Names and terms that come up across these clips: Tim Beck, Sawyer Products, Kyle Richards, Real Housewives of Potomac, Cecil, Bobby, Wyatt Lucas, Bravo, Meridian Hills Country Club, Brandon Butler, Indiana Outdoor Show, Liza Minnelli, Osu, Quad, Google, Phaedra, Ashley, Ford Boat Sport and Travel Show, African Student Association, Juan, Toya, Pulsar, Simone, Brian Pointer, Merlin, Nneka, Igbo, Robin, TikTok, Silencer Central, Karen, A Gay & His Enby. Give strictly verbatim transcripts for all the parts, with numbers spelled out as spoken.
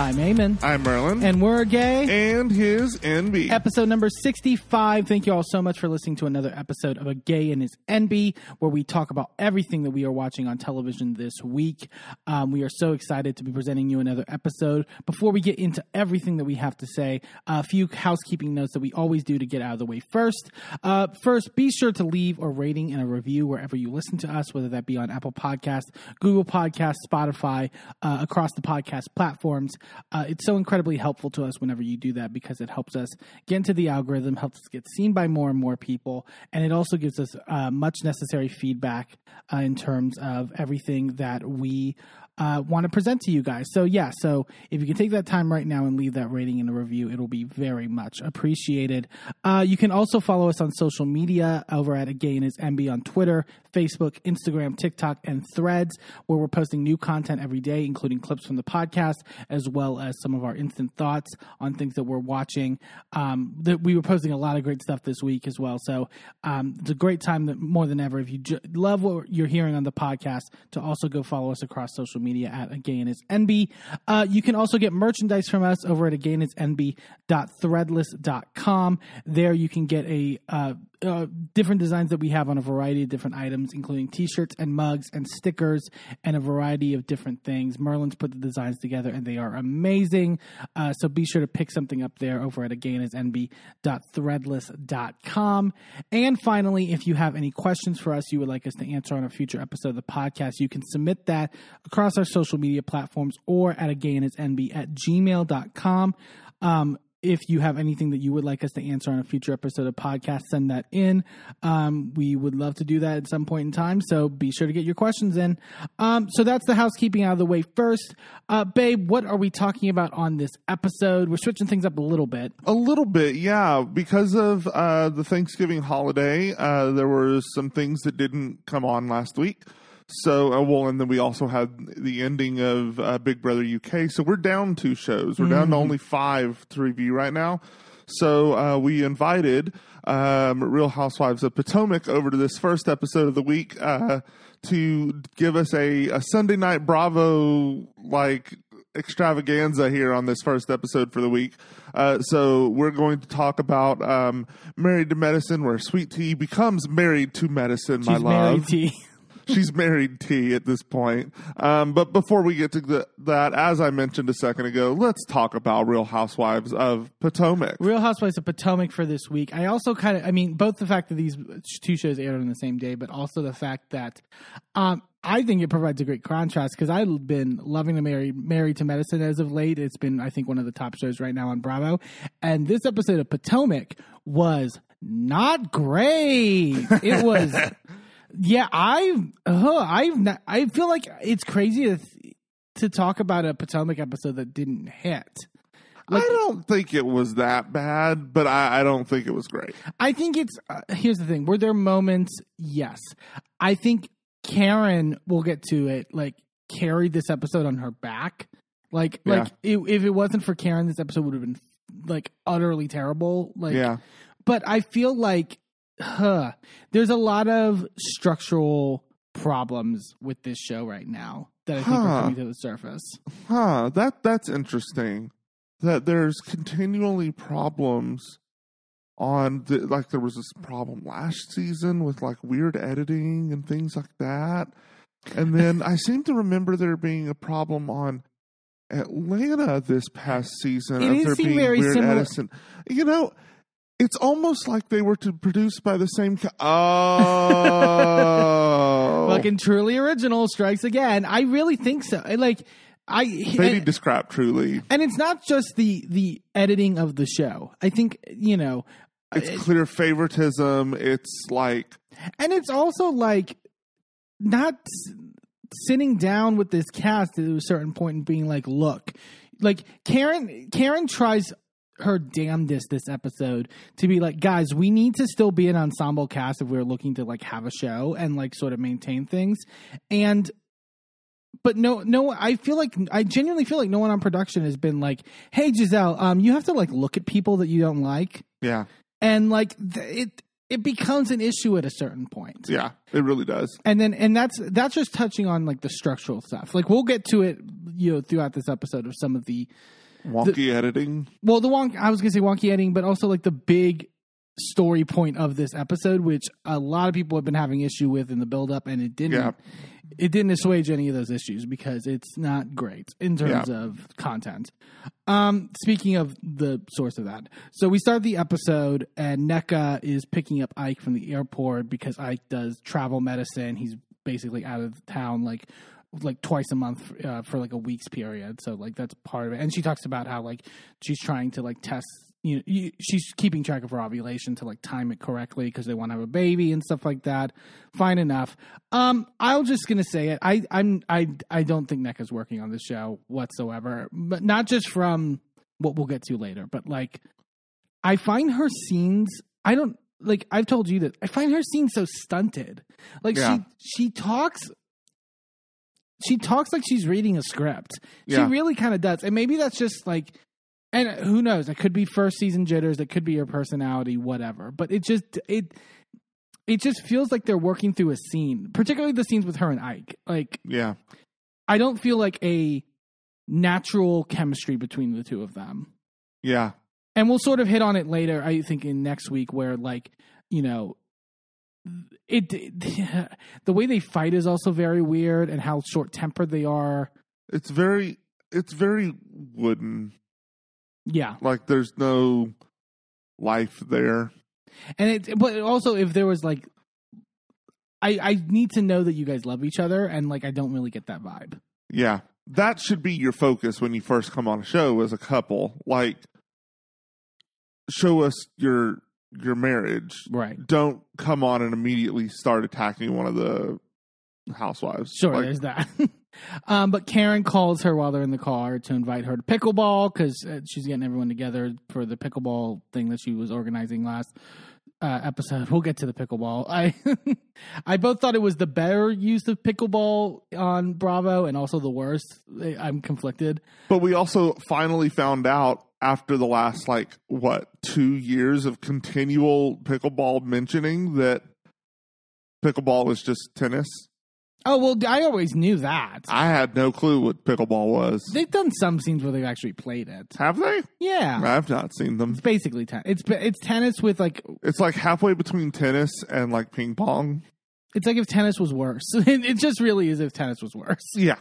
I'm Eamon. I'm Merlin. And we're Gay and His Enby. Episode number sixty-five. Thank you all so much for listening to another episode of A Gay and His Enby, where we talk about everything that we are watching on television this week. Um, we are so excited to be presenting you another episode. Before we get into everything that we have to say, a few housekeeping notes that we always do to get out of the way first. Uh, first, be sure to leave a rating and a review wherever you listen to us, whether that be on Apple Podcasts, Google Podcasts, Spotify, uh, across the podcast platforms. Uh, it's so incredibly helpful to us whenever you do that, because it helps us get into the algorithm, helps us get seen by more and more people, and it also gives us uh, much necessary feedback uh, in terms of everything that we uh, want to present to you guys. So yeah, so if you can take that time right now and leave that rating and a review, it'll be very much appreciated. Uh, you can also follow us on social media over at A Gay and His Enby on Twitter, Facebook, Instagram, TikTok, and Threads, where we're posting new content every day, including clips from the podcast, as well as some of our instant thoughts on things that we're watching. Um, that we were posting a lot of great stuff this week as well. So um, it's a great time that, more than ever, if you ju- love what you're hearing on the podcast, to also go follow us across social media at A Gay and His Enby. Uh, you can also get merchandise from us over at a gay and his enby dot threadless dot com. There you can get a uh, uh, different designs that we have on a variety of different items, including t-shirts and mugs and stickers and a variety of different things. Merlin's put the designs together and they are amazing. Uh, so be sure to pick something up there over at a gay and his enby dot threadless dot com. And finally, if you have any questions for us you would like us to answer on a future episode of the podcast, you can submit that across our social media platforms or at a gay and his enby at gmail dot com. Um, If you have anything that you would like us to answer on a future episode of podcast, send that in. Um, we would love to do that at some point in time, so be sure to get your questions in. Um, so that's the housekeeping out of the way first. Uh, babe, what are we talking about on this episode? We're switching things up a little bit. A little bit, yeah. Because of uh, the Thanksgiving holiday, uh, there were some things that didn't come on last week. So, uh, well, and then we also had the ending of uh, Big Brother U K. So we're down two shows. We're mm-hmm. down to only five to review right now. So uh, we invited um, Real Housewives of Potomac over to this first episode of the week uh, to give us a, a Sunday night Bravo, like, extravaganza here on this first episode for the week. Uh, so we're going to talk about um, Married to Medicine, where Sweet Tea becomes married to medicine, She's my love. Married tea. She's married T at this point. Um, but before we get to the, that, as I mentioned a second ago, let's talk about Real Housewives of Potomac. Real Housewives of Potomac for this week. I also kind of, I mean, both the fact that these two shows aired on the same day, but also the fact that um, I think it provides a great contrast, because I've been loving the Married, Married to Medicine as of late. It's been, I think, one of the top shows right now on Bravo. And this episode of Potomac was not great. It was... Yeah, I uh, I've not, I feel like it's crazy to, th- to talk about a Potomac episode that didn't hit. Like, I don't think it was that bad, but I, I don't think it was great. I think it's uh, – here's the thing. Were there moments? Yes. I think Karen, we'll get to it, like carried this episode on her back. Like, yeah. like it, if it wasn't for Karen, this episode would have been like utterly terrible. Like, yeah. But I feel like – Huh. There's a lot of structural problems with this show right now that I think huh. are coming to the surface. Huh. That that's interesting. That there's continually problems on the, like there was this problem last season with like weird editing and things like that. And then I seem to remember there being a problem on Atlanta this past season. It didn't seem very similar. Edison. You know. It's almost like they were to produce by the same... Co- oh. Fucking truly original strikes again. I really think so. Like, I... They and, need to scrap truly. And it's not just the, the editing of the show. I think, you know... It's it, clear favoritism. It's like... And it's also like not sitting down with this cast at a certain point and being like, look, like Karen, Karen tries... her damnedest this episode to be like, guys, we need to still be an ensemble cast if we're looking to like have a show and like sort of maintain things. And but no no I feel like I genuinely feel like no one on production has been like, hey Giselle, um you have to like look at people that you don't like. Yeah. And like th- it it becomes an issue at a certain point. Yeah, it really does. And then, and that's that's just touching on like the structural stuff. Like we'll get to it, you know, throughout this episode of some of the wonky the, editing. Well, the wonk I was gonna say wonky editing, but also like the big story point of this episode, which a lot of people have been having issue with in the build up, and it didn't. Yeah. It didn't assuage any of those issues because it's not great in terms yeah. of content. Um, speaking of the source of that. So we start the episode and Nneka is picking up Ike from the airport because Ike does travel medicine. He's basically out of town like like twice a month uh, for like a week's period. So like that's part of it. And she talks about how like she's trying to like test, you know, you, she's keeping track of her ovulation to like time it correctly because they want to have a baby and stuff like that. Fine enough. Um, I'm just gonna say it. I I'm I I don't think Nneka's working on this show whatsoever. But not just from what we'll get to later, but like I find her scenes. I don't like. I've told you that I find her scenes so stunted. Like yeah. she she talks. She talks like she's reading a script. Yeah. She really kind of does, and maybe that's just like. And who knows? It could be first season jitters. It could be your personality, whatever. But it just it it just feels like they're working through a scene, particularly the scenes with her and Ike. Like, yeah, I don't feel like a natural chemistry between the two of them. Yeah, and we'll sort of hit on it later. I think in next week, where like you know, it, it the way they fight is also very weird, and how short tempered they are. It's very it's very wooden. Yeah. Like there's no life there. And it, but also if there was like, I, I need to know that you guys love each other. And like, I don't really get that vibe. Yeah. That should be your focus when you first come on a show as a couple, like show us your, your marriage. Right. Don't come on and immediately start attacking one of the housewives. Sure. Like, there's that. Um, but Karen calls her while they're in the car to invite her to pickleball because she's getting everyone together for the pickleball thing that she was organizing last uh, episode. We'll get to the pickleball. I I both thought it was the better use of pickleball on Bravo and also the worst. I'm conflicted. But we also finally found out after the last, like, what, two years of continual pickleball mentioning that pickleball is just tennis. Oh, well, I always knew that. I had no clue what pickleball was. They've done some scenes where they've actually played it. Have they? Yeah. I've not seen them. It's basically tennis. It's, it's tennis with like... It's like halfway between tennis and like ping pong. It's like if tennis was worse. It just really is if tennis was worse. Yeah.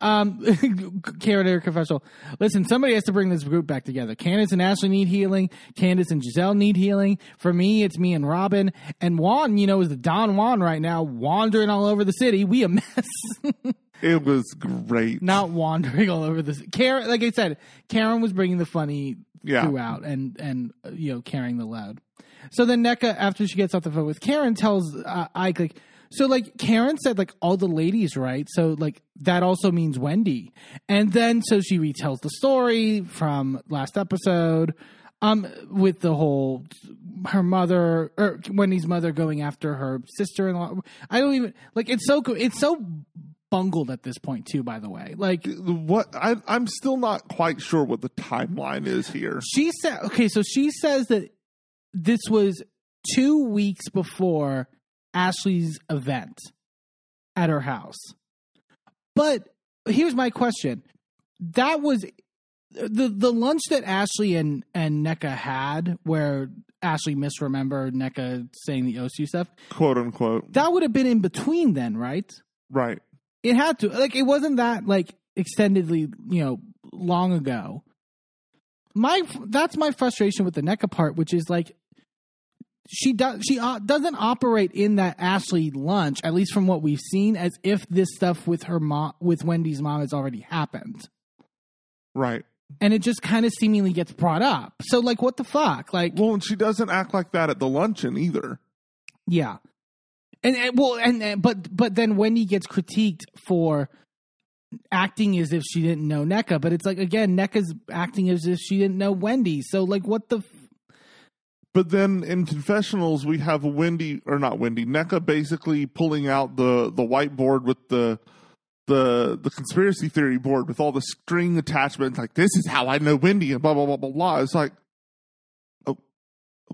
Um, Karen, her confessional. Listen, somebody has to bring this group back together. Candace and Ashley need healing. Candace and Giselle need healing. For me, it's me and Robin. And Juan, you know, is the Don Juan right now, wandering all over the city. We a mess. It was great. Not wandering all over the city. Karen, like I said, Karen was bringing the funny yeah. throughout and, and, you know, carrying the load. So then Nneka, after she gets off the phone with Karen, tells uh, Ike, like, so, like, Karen said, like, all the ladies, right? So, like, that also means Wendy. And then, so she retells the story from last episode um, with the whole, her mother, or Wendy's mother going after her sister-in-law. I don't even, like, it's so, it's so bungled at this point, too, by the way. Like, what, I, I'm still not quite sure what the timeline is here. She said, okay, so she says that this was two weeks before Ashley's event at her house. But here's my question. That was the the lunch that Ashley and, and Nneka had where Ashley misremembered Nneka saying the Osu stuff. Quote, unquote. That would have been in between then, right? Right. It had to. Like, it wasn't that, like, extendedly, you know, long ago. My that's my frustration with the Nneka part, which is like she does she uh, doesn't operate in that Ashley lunch, at least from what we've seen, as if this stuff with her mom, with Wendy's mom, has already happened, right? And it just kind of seemingly gets brought up. So, like, what the fuck? Like, well, and she doesn't act like that at the luncheon either. Yeah, and, and well, and, and but but then Wendy gets critiqued for acting as if she didn't know Nneka, but it's like, again, Neka's acting as if she didn't know Wendy. So, like, what the... F- but then in confessionals, we have Wendy, or not Wendy, Nneka basically pulling out the, the whiteboard with the, the the conspiracy theory board with all the string attachments, like, this is how I know Wendy, and blah, blah, blah, blah, blah. It's like, oh,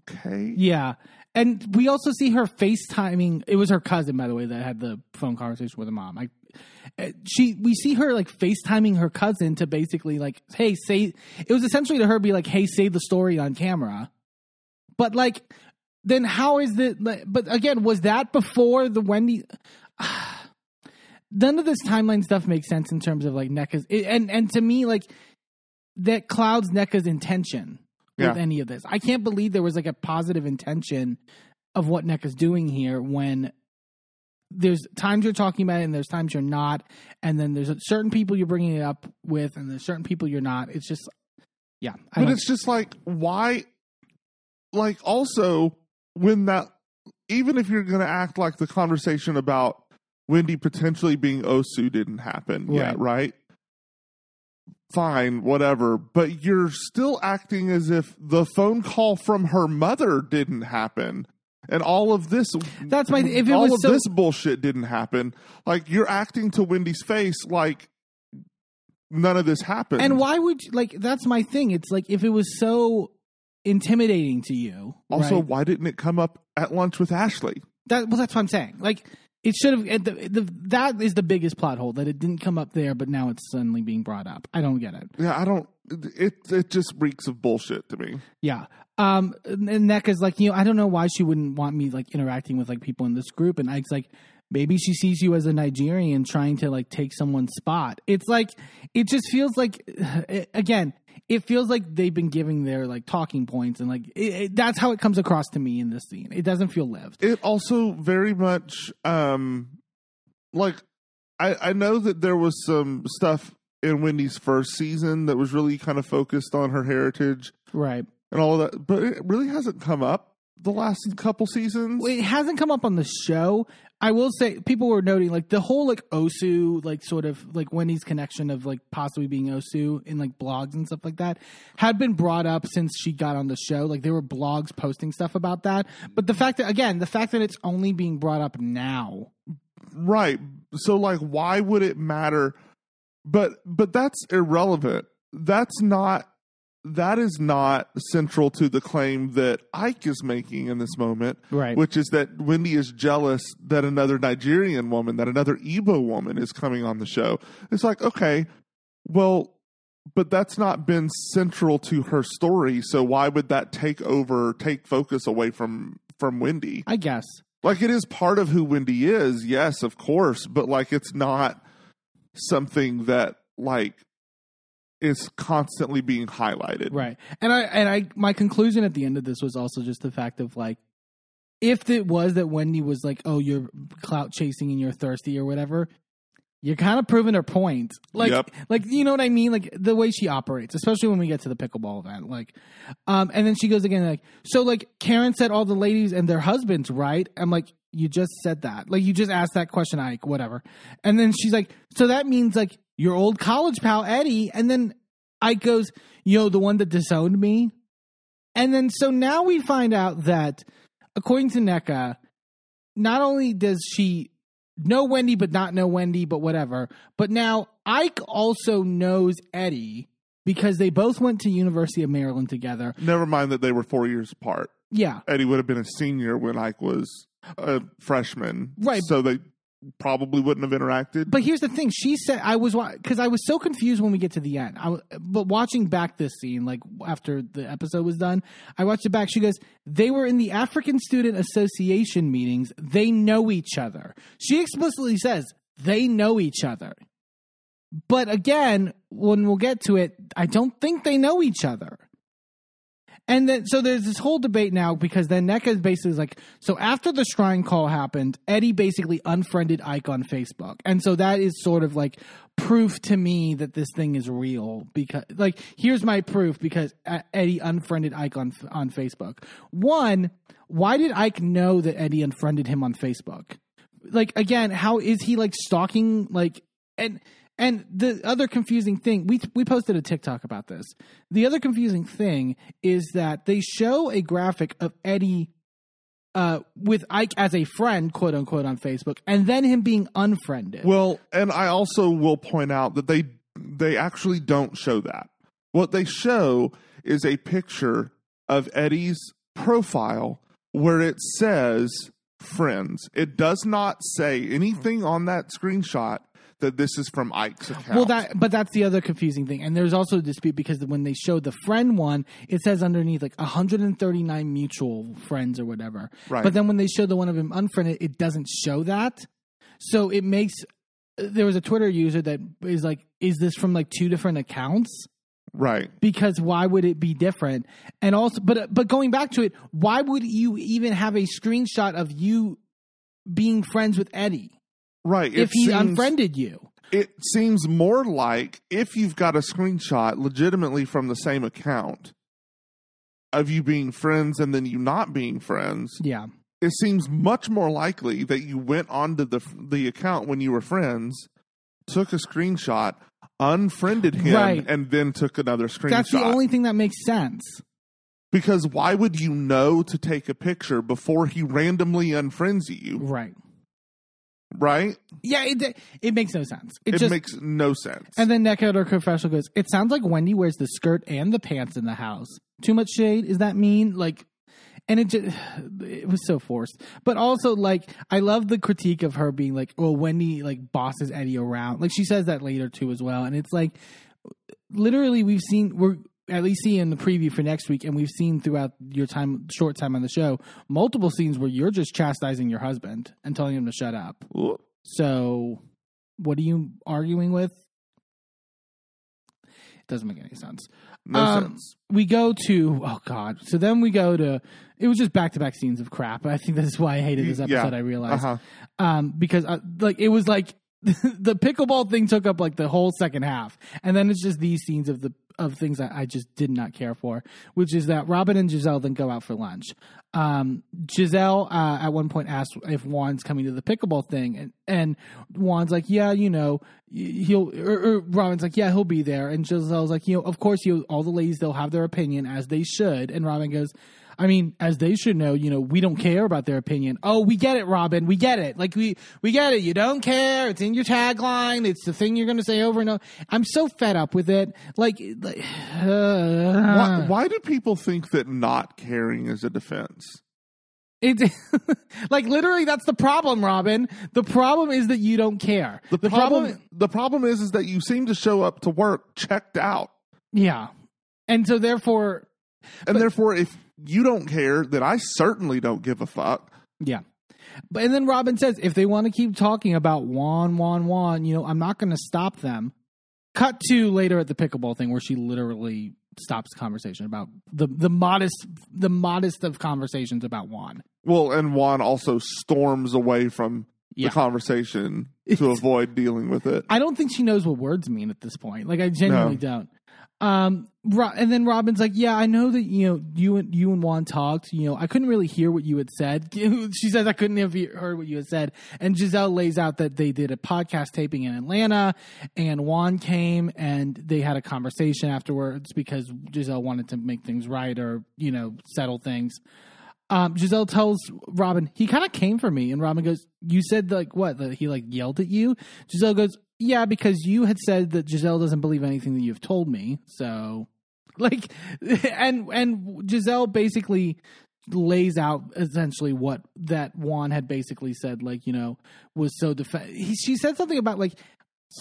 okay. Yeah. And we also see her FaceTiming. It was her cousin, by the way, that had the phone conversation with her mom. I, she, we see her like FaceTiming her cousin to basically like, hey, say, it was essentially to her be like, hey, say the story on camera. But like, then how is the, but again, was that before the Wendy? None of this timeline stuff makes sense in terms of like Nneka's, and, and to me, like that clouds Nneka's intention. Yeah. With any of this. I can't believe there was like a positive intention of what Nneka's doing here when there's times you're talking about it and there's times you're not. And then there's certain people you're bringing it up with and there's certain people you're not. It's just, yeah. I but it's just like, why? Like also when that, even if you're going to act like the conversation about Wendy potentially being Osu didn't happen right. yet, right? Fine, whatever, but you're still acting as if the phone call from her mother didn't happen and all of this that's my if it all was of so, this bullshit didn't happen. Like you're acting to Wendy's face like none of this happened. And why would you, like that's my thing. It's like if it was so intimidating to you. Also, right? Why didn't it come up at lunch with Ashley? That well, that's what I'm saying. Like it should have. The, the, that is the biggest plot hole that it didn't come up there, but now it's suddenly being brought up. I don't get it. Yeah, I don't. It it just reeks of bullshit to me. Yeah. Um. And Nneka's like, you know, I don't know why she wouldn't want me like interacting with like people in this group. And Ike's like, maybe she sees you as a Nigerian trying to like take someone's spot. It's like it just feels like it, again, it feels like they've been giving their like talking points and like it, it, that's how it comes across to me in this scene. It doesn't feel lived. It also very much um, like I, I know that there was some stuff in Wendy's first season that was really kind of focused on her heritage. Right. And all of that. But it really hasn't come up the last couple seasons. It hasn't come up on the show. I will say people were noting like the whole like Osu, like sort of like Wendy's connection of like possibly being Osu in like blogs and stuff like that had been brought up since she got on the show. Like there were blogs posting stuff about that. But the fact that, again, the fact that it's only being brought up now. Right. So like, why would it matter? But, but that's irrelevant. That's not, That is not central to the claim that Ike is making in this moment, right? Which is that Wendy is jealous that another Nigerian woman, that another Igbo woman is coming on the show. It's like, okay, well, but that's not been central to her story. So why would that take over, take focus away from, from Wendy? I guess. Like it is part of who Wendy is. Yes, of course. But like, it's not something that like, is constantly being highlighted. Right. And I, and I, my conclusion at the end of this was also just the fact of like, if it was that Wendy was like, oh, you're clout chasing and you're thirsty or whatever, you're kind of proving her point. Like, yep. like, you know what I mean? Like the way she operates, especially when we get to the pickleball event, like, um, and then she goes again, like, so like Karen said, all the ladies and their husbands, right? I'm like, you just said that. Like, you just asked that question, Ike, whatever. And then she's like, so that means like, your old college pal, Eddie. And then Ike goes, yo, the one that disowned me. And then so now we find out that, according to Nneka, not only does she know Wendy, but not know Wendy, but whatever. But now Ike also knows Eddie because they both went to University of Maryland together. Never mind that they were four years apart. Yeah. Eddie would have been a senior when Ike was a freshman. Right. So they probably wouldn't have interacted. But here's the thing. She said, I was, because I was so confused when we get to the end. I was, but watching back this scene, like after the episode was done, I watched it back. She goes, they were in the African Student Association meetings. They know each other. She explicitly says they know each other. But again, when we'll get to it, I don't think they know each other. And then, so there's this whole debate now because then Nneka is basically like, so after the shrine call happened, Eddie basically unfriended Ike on Facebook. And so that is sort of like proof to me that this thing is real because like, here's my proof because Eddie unfriended Ike on, on Facebook. One, why did Ike know that Eddie unfriended him on Facebook? Like, again, how is he like stalking? Like, and, And the other confusing thing, we we posted a TikTok about this. The other confusing thing is that they show a graphic of Eddie uh, with Ike as a friend, quote unquote, on Facebook, and then him being unfriended. Well, and I also will point out that they they actually don't show that. What they show is a picture of Eddie's profile where it says friends. It does not say anything on that screenshot that this is from Ike's account. Well, that, but that's the other confusing thing. And there's also a dispute because when they show the friend one, it says underneath like one hundred thirty-nine mutual friends or whatever. Right. But then when they show the one of him unfriended, it doesn't show that. So it makes, there was a Twitter user that is like, is this from like two different accounts? Right. Because why would it be different? And also, but but going back to it, why would you even have a screenshot of you being friends with Eddie? Right. If he unfriended you. It seems more like if you've got a screenshot legitimately from the same account of you being friends and then you not being friends. Yeah. It seems much more likely that you went onto the the account when you were friends, took a screenshot, unfriended him, right, and then took another screenshot. That's the only thing that makes sense. Because why would you know to take a picture before he randomly unfriends you? Right. Right? Yeah, it it makes no sense. It, it just makes no sense. And then Nneka at her confessional goes, it sounds like Wendy wears the skirt and the pants in the house. Too much shade? Is that mean? Like, and it just, it was so forced. But also, like, I love the critique of her being like, well, Wendy, like, bosses Eddie around. Like, she says that later, too, as well. And it's like, literally, we've seen, we're at least seeing in the preview for next week, and we've seen throughout your time, short time on the show, multiple scenes where you're just chastising your husband and telling him to shut up. Ooh. So, what are you arguing with? Doesn't make any sense. No um, sense. We go to, oh God. So then we go to, it was just back-to-back scenes of crap. I think that's why I hated this episode, yeah. I realized. Uh-huh. Um, because I, like it was like, the pickleball thing took up like the whole second half. And then it's just these scenes of the of things that I just did not care for, which is that Robin and Giselle then go out for lunch. Um, Giselle uh, at one point asked if Juan's coming to the pickleball thing. And, and Juan's like, yeah, you know, he'll, or, or Robin's like, yeah, he'll be there. And Giselle's like, you know, of course, you all the ladies, they'll have their opinion as they should. And Robin goes, I mean, as they should know, you know, we don't care about their opinion. Oh, we get it, Robin. We get it. Like, we, we get it. You don't care. It's in your tagline. It's the thing you're going to say over and over. I'm so fed up with it. Like, like uh, why, why do people think that not caring is a defense? It, like, literally, that's the problem, Robin. The problem is that you don't care. The, the problem, problem, the problem is, is that you seem to show up to work checked out. Yeah. And so therefore, and but, therefore, if you don't care, then I certainly don't give a fuck. Yeah. But, and then Robin says, if they want to keep talking about Juan, Juan, Juan, you know, I'm not going to stop them. Cut to later at the pickleball thing where she literally stops the conversation about the, the modest, the modest of conversations about Juan. Well, and Juan also storms away from yeah. the conversation to avoid dealing with it. I don't think she knows what words mean at this point. Like, I genuinely no. don't. Um, and then Robin's like, yeah, I know that, you know, you and, you and Juan talked, you know, I couldn't really hear what you had said. She says, I couldn't have heard what you had said. And Giselle lays out that they did a podcast taping in Atlanta and Juan came and they had a conversation afterwards because Giselle wanted to make things right or, you know, settle things. Um, Giselle tells Robin, he kind of came for me. And Robin goes, you said like what? That he like yelled at you? Giselle goes, yeah, because you had said that Giselle doesn't believe anything that you've told me. So, like, and and Giselle basically lays out essentially what that Juan had basically said, like, you know, was so def- he, she said something about, like,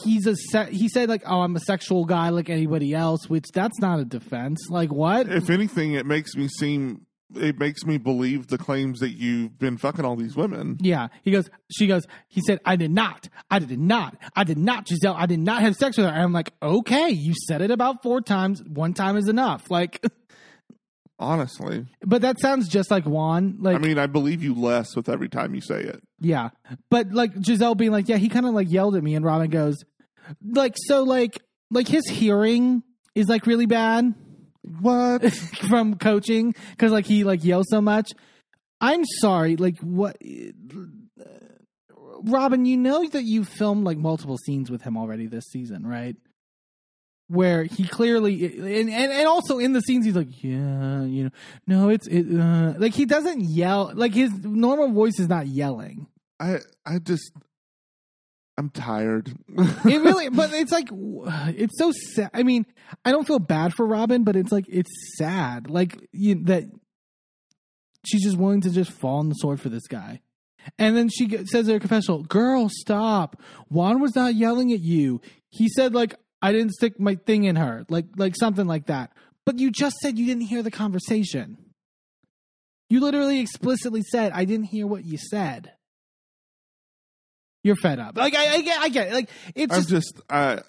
he's a se- he said, like, oh, I'm a sexual guy like anybody else, which that's not a defense. Like, what? If anything, it makes me seem... it makes me believe the claims that you've been fucking all these women. Yeah. He goes, she goes, he said, I did not. I did not. I did not, Giselle. I did not have sex with her. And I'm like, okay, you said it about four times. One time is enough. Like, honestly. But that sounds just like Juan. Like, I mean, I believe you less with every time you say it. Yeah. But like Giselle being like, yeah, he kind of like yelled at me. And Robin goes, like, so like, like his hearing is like really bad. What? From coaching because like he like yells so much. I'm sorry, like what, Robin, you know that you filmed like multiple scenes with him already this season, right? Where he clearly and and, and also in the scenes he's like, yeah, you know, no, it's it, uh, like he doesn't yell, like his normal voice is not yelling. I I just I'm tired. It really, but it's like, it's so sad. I mean, I don't feel bad for Robin, but it's like, it's sad. Like you, that she's just willing to just fall on the sword for this guy. And then she says in her confessional, girl, stop. Juan was not yelling at you. He said, like, I didn't stick my thing in her. Like, like something like that. But you just said you didn't hear the conversation. You literally explicitly said, I didn't hear what you said. You're fed up. Like, I, I, get, I get it. Like, it's I'm just... just I,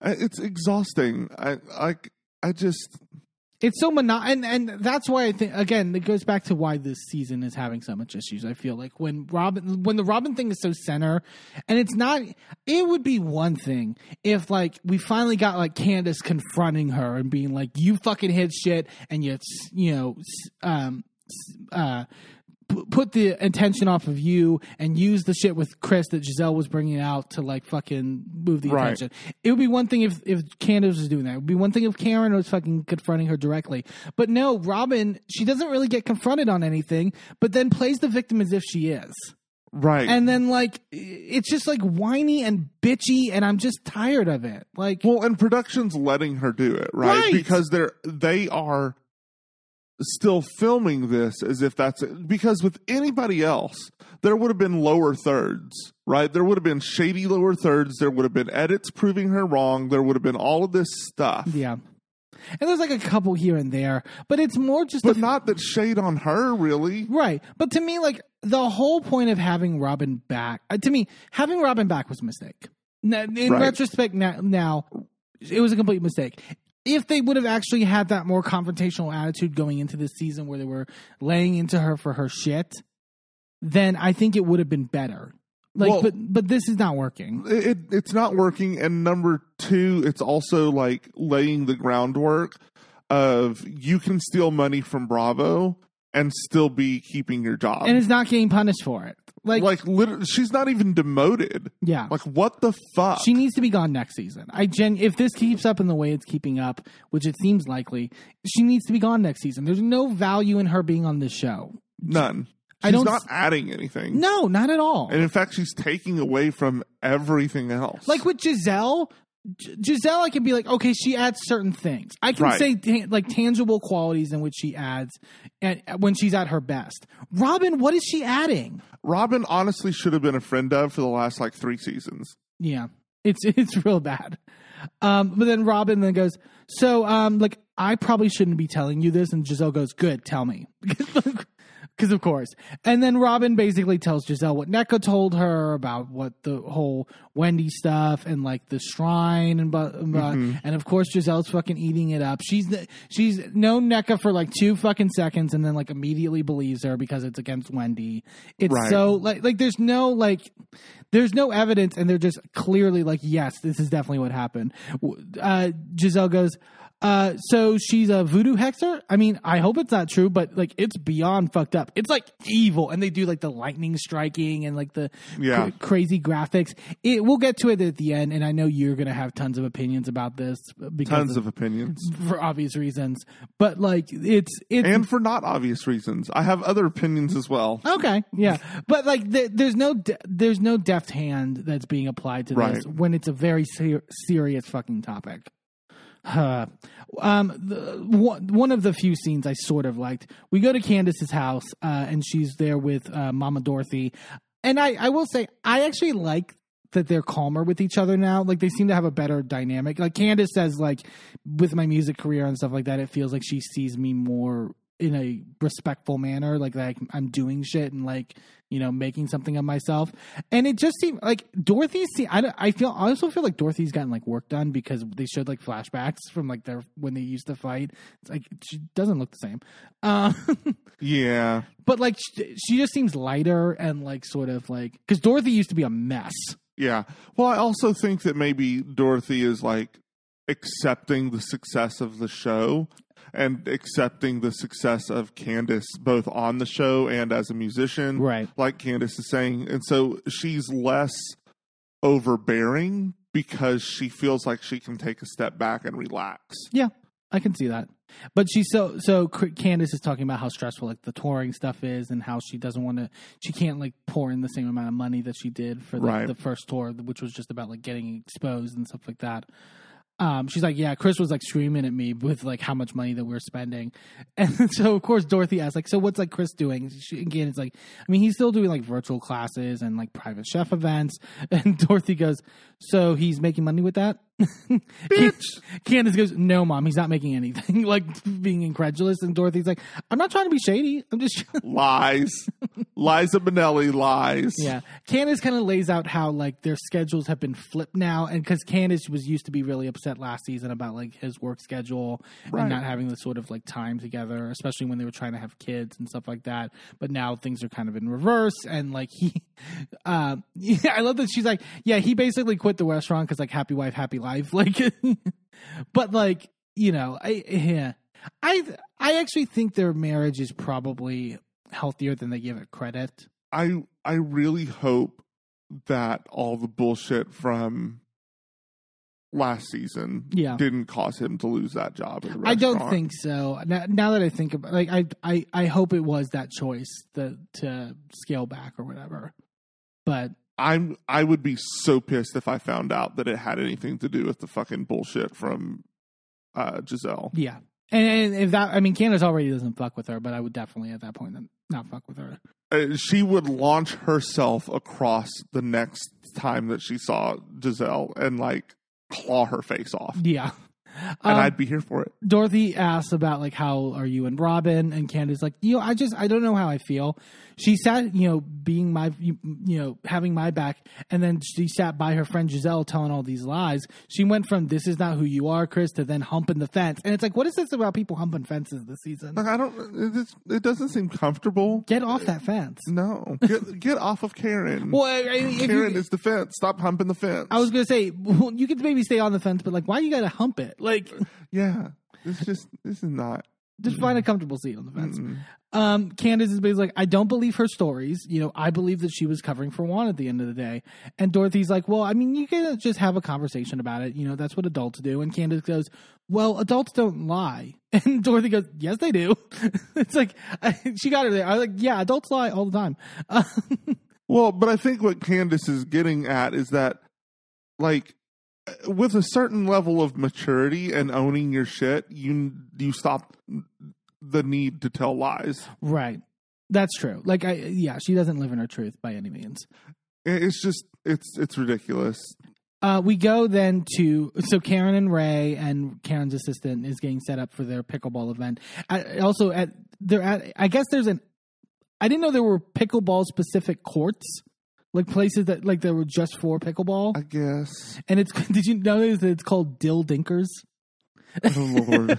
I, it's exhausting. I, I, I just... It's so monotonous, and, and that's why I think, again, it goes back to why this season is having so much issues. I feel like when Robin, when the Robin thing is so center, and it's not, it would be one thing if, like, we finally got, like, Candace confronting her and being like, you fucking hid shit, and you, you know, um, uh, put the attention off of you and use the shit with Chris that Giselle was bringing out to, like, fucking move the right. attention. It would be one thing if, if Candace was doing that. It would be one thing if Karen was fucking confronting her directly. But no, Robin, she doesn't really get confronted on anything, but then plays the victim as if she is. Right. And then, like, it's just, like, whiny and bitchy, and I'm just tired of it. Like, well, and production's letting her do it, right? right. Because they're, they are... still filming this as if that's it. Because with anybody else, there would have been lower thirds, right? There would have been shady lower thirds. There would have been edits proving her wrong. There would have been all of this stuff. Yeah. And there's like a couple here and there, but it's more just, but a, not that shade on her really. Right. But to me, like the whole point of having Robin back, uh, to me, having Robin back was a mistake. Now, in right. retrospect now, now, it was a complete mistake. If they would have actually had that more confrontational attitude going into this season where they were laying into her for her shit, then I think it would have been better. Like, well, but, but this is not working. It, it's not working. And number two, it's also like laying the groundwork of you can steal money from Bravo and still be keeping your job. And it's not getting punished for it. Like, like literally, she's not even demoted. Yeah. Like, what the fuck? She needs to be gone next season. I gen- If this keeps up in the way it's keeping up, which it seems likely, she needs to be gone next season. There's no value in her being on this show. None. She's I don't not adding anything. No, not at all. And in fact, she's taking away from everything else. Like with Giselle... Giselle, I can be like, okay, she adds certain things. I can right. say ta- like tangible qualities in which she adds and when she's at her best. Robin, what is she adding? Robin honestly should have been a friend of for the last like three seasons. Yeah, it's it's real bad. Um, but then Robin then goes, so um, like I probably shouldn't be telling you this, and Giselle goes, good, tell me. Because, of course. And then Robin basically tells Giselle what Nneka told her about what the whole Wendy stuff and, like, the shrine. And blah, blah. Mm-hmm. And, of course, Giselle's fucking eating it up. She's the, she's known Nneka for, like, two fucking seconds and then, like, immediately believes her because it's against Wendy. It's right. so, like, like, there's no, like, there's no evidence. And they're just clearly like, yes, this is definitely what happened. Uh, Giselle goes... Uh, so she's a voodoo hexer? I mean, I hope it's not true, but, like, it's beyond fucked up. It's, like, evil. And they do, like, the lightning striking and, like, the yeah. cr- crazy graphics. It, we'll get to it at the end, and I know you're going to have tons of opinions about this. Because tons of, of opinions. For obvious reasons. But, like, it's, it's... And for not obvious reasons. I have other opinions as well. Okay, yeah. But, like, th- there's no de- there's no deft hand that's being applied to right. this when it's a very ser- serious fucking topic. Huh. Um, the, one of the few scenes I sort of liked. We go to Candace's house, uh, and she's there with uh, Mama Dorothy. And I, I will say, I actually like that they're calmer with each other now. Like, they seem to have a better dynamic. Like, Candace says, like, with my music career and stuff like that, it feels like she sees me more in a respectful manner, like, like I'm doing shit and, like, you know, making something of myself. And it just seemed like Dorothy's – I, I feel I also feel like Dorothy's gotten, like, work done because they showed, like, flashbacks from, like, their when they used to fight. It's like she doesn't look the same. Um, yeah. But, like, she, she just seems lighter and, like, sort of, like – because Dorothy used to be a mess. Yeah. Well, I also think that maybe Dorothy is, like, accepting the success of the show – and accepting the success of Candace both on the show and as a musician, right? Like Candace is saying. And so she's less overbearing because she feels like she can take a step back and relax. Yeah, I can see that. But she's so, so Candace is talking about how stressful, like, the touring stuff is and how she doesn't want to, she can't, like, pour in the same amount of money that she did for the, right. the first tour, which was just about, like, getting exposed and stuff like that. Um, she's like, yeah, Chris was like screaming at me with like how much money that we're spending. And so of course Dorothy asked, like, so what's like Chris doing? She, again, it's like, I mean, he's still doing like virtual classes and like private chef events. And Dorothy goes, so he's making money with that? Bitch. Candace goes, no, mom, he's not making anything. Like being incredulous. And Dorothy's like, I'm not trying to be shady. I'm just lies. Liza Minnelli lies. Yeah. Candace kind of lays out how like their schedules have been flipped now. And because Candace was used to be really upset last season about like his work schedule right. and not having the sort of like time together, especially when they were trying to have kids and stuff like that. But now things are kind of in reverse. And like he, uh, yeah, I love that she's like, yeah, he basically quit the restaurant because like happy wife, happy life. Like, but like, you know, I, yeah, I, I actually think their marriage is probably healthier than they give it credit. I, I really hope that all the bullshit from last season yeah. didn't cause him to lose that job. At the I don't think so. Now, now that I think about, like, I, I, I hope it was that choice that to scale back or whatever, but. I'm, I would be so pissed if I found out that it had anything to do with the fucking bullshit from uh, Giselle. Yeah. And, and if that, I mean, Candace already doesn't fuck with her, but I would definitely at that point not fuck with her. Uh, she would launch herself across the next time that she saw Giselle and like claw her face off. Yeah. And um, I'd be here for it. Dorothy asks about, like, how are you and Robin? And Candace's like, you know, I just, I don't know how I feel. She sat, you know, being my, you, you know, having my back. And then she sat by her friend Giselle telling all these lies. She went from this is not who you are, Chris, to then humping the fence. And it's like, what is this about people humping fences this season? Like, I don't, it, it doesn't seem comfortable. Get off that fence. No. Get, get off of Karen. Well, I mean, Karen you, is the fence. Stop humping the fence. I was going to say, well, you could maybe stay on the fence, but, like, why you got to hump it? Like, yeah, this just, this is not. Just find a comfortable seat on the fence. Mm-hmm. Um, Candace is basically like, I don't believe her stories. You know, I believe that she was covering for Juan at the end of the day. And Dorothy's like, well, I mean, you can just have a conversation about it. You know, that's what adults do. And Candace goes, well, adults don't lie. And Dorothy goes, yes, they do. It's like, I, she got her there. I was like, yeah, adults lie all the time. Well, but I think what Candace is getting at is that, like, with a certain level of maturity and owning your shit, you you stop the need to tell lies. Right. That's true. Like, I yeah, she doesn't live in her truth by any means. It's just, it's it's ridiculous. Uh, we go then to, so Karen and Ray and Karen's assistant is getting set up for their pickleball event. I, also, at they're at, I guess there's an, I didn't know there were pickleball specific courts. Like places that like that were just for pickleball, I guess. And it's did you notice that it's called Dill Dinkers? Oh Lord!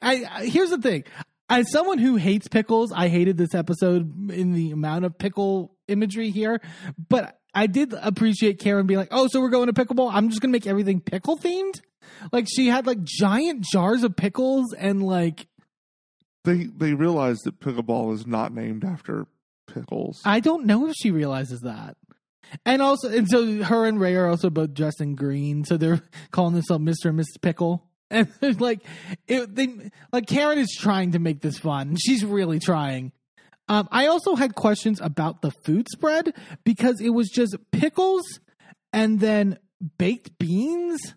I, I here's the thing: as someone who hates pickles, I hated this episode in the amount of pickle imagery here. But I did appreciate Karen being like, "Oh, so we're going to pickleball? I'm just gonna make everything pickle themed." Like she had like giant jars of pickles and like they they realized that pickleball is not named after pickles. I don't know if she realizes that. And also, and so her and Ray are also both dressed in green, so they're calling themselves Mister and Missus Pickle. And like, it, they like Karen is trying to make this fun. She's really trying. Um, I also had questions about the food spread because it was just pickles and then baked beans.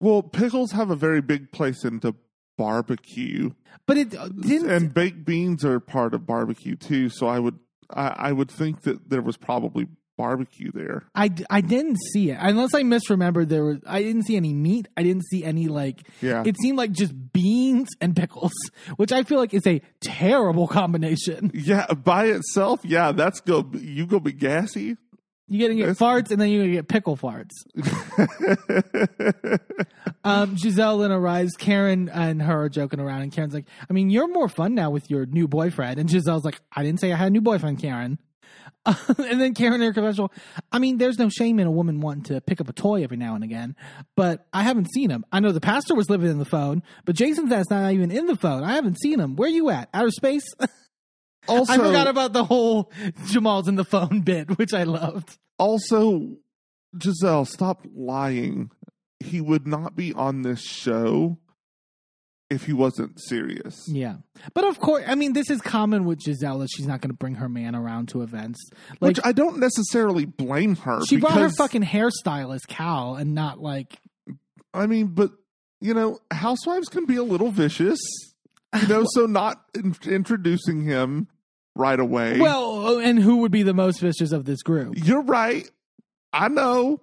Well, pickles have a very big place in the barbecue, but it didn't. And baked beans are part of barbecue too. So I would. I would think that there was probably barbecue there. I, I didn't see it. Unless I misremembered, there was, I didn't see any meat. I didn't see any, like, yeah. It seemed like just beans and pickles, which I feel like is a terrible combination. Yeah, by itself, yeah, that's good. You go be gassy. You're going to get farts, and then you're going to get pickle farts. um, Giselle then arrives. Karen and her are joking around, and Karen's like, I mean, you're more fun now with your new boyfriend. And Giselle's like, I didn't say I had a new boyfriend, Karen. Uh, and then Karen in her confessional, I mean, there's no shame in a woman wanting to pick up a toy every now and again, but I haven't seen him. I know the pastor was living in the phone, but Jason's ass not even in the phone. I haven't seen him. Where you at? Outer space? Also, I forgot about the whole Jamal's in the phone bit, which I loved. Also, Giselle, stop lying. He would not be on this show if he wasn't serious. Yeah. But of course, I mean, this is common with Giselle that she's not going to bring her man around to events. Like, which I don't necessarily blame her. She brought her fucking hairstylist, Cal, and not like... I mean, but you know, housewives can be a little vicious, you know, so not in- introducing him right away. Well, and who would be the most vicious of this group? You're right. I know,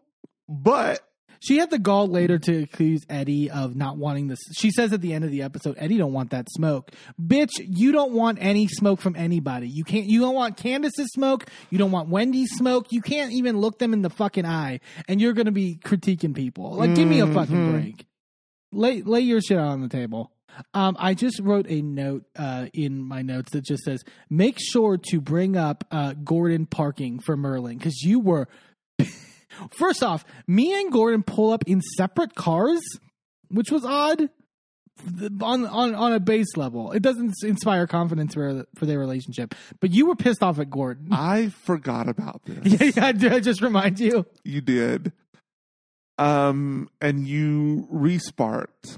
but... She had the gall later to accuse Eddie of not wanting this. She says at the end of the episode, Eddie don't want that smoke. Bitch, you don't want any smoke from anybody. You can't, you don't want Candace's smoke. You don't want Wendy's smoke. You can't even look them in the fucking eye. And you're going to be critiquing people. Like, mm-hmm. Give me a fucking break. Lay, lay your shit out on the table. Um, I just wrote a note uh, in my notes that just says, make sure to bring up uh, Gordon parking for Merlin. Because you were... First off, Mia and Gordon pull up in separate cars, which was odd on on, on a base level. It doesn't inspire confidence for, for their relationship. But you were pissed off at Gordon. I forgot about this. Yeah, yeah, did I just remind you? You did. Um, and you re-sparked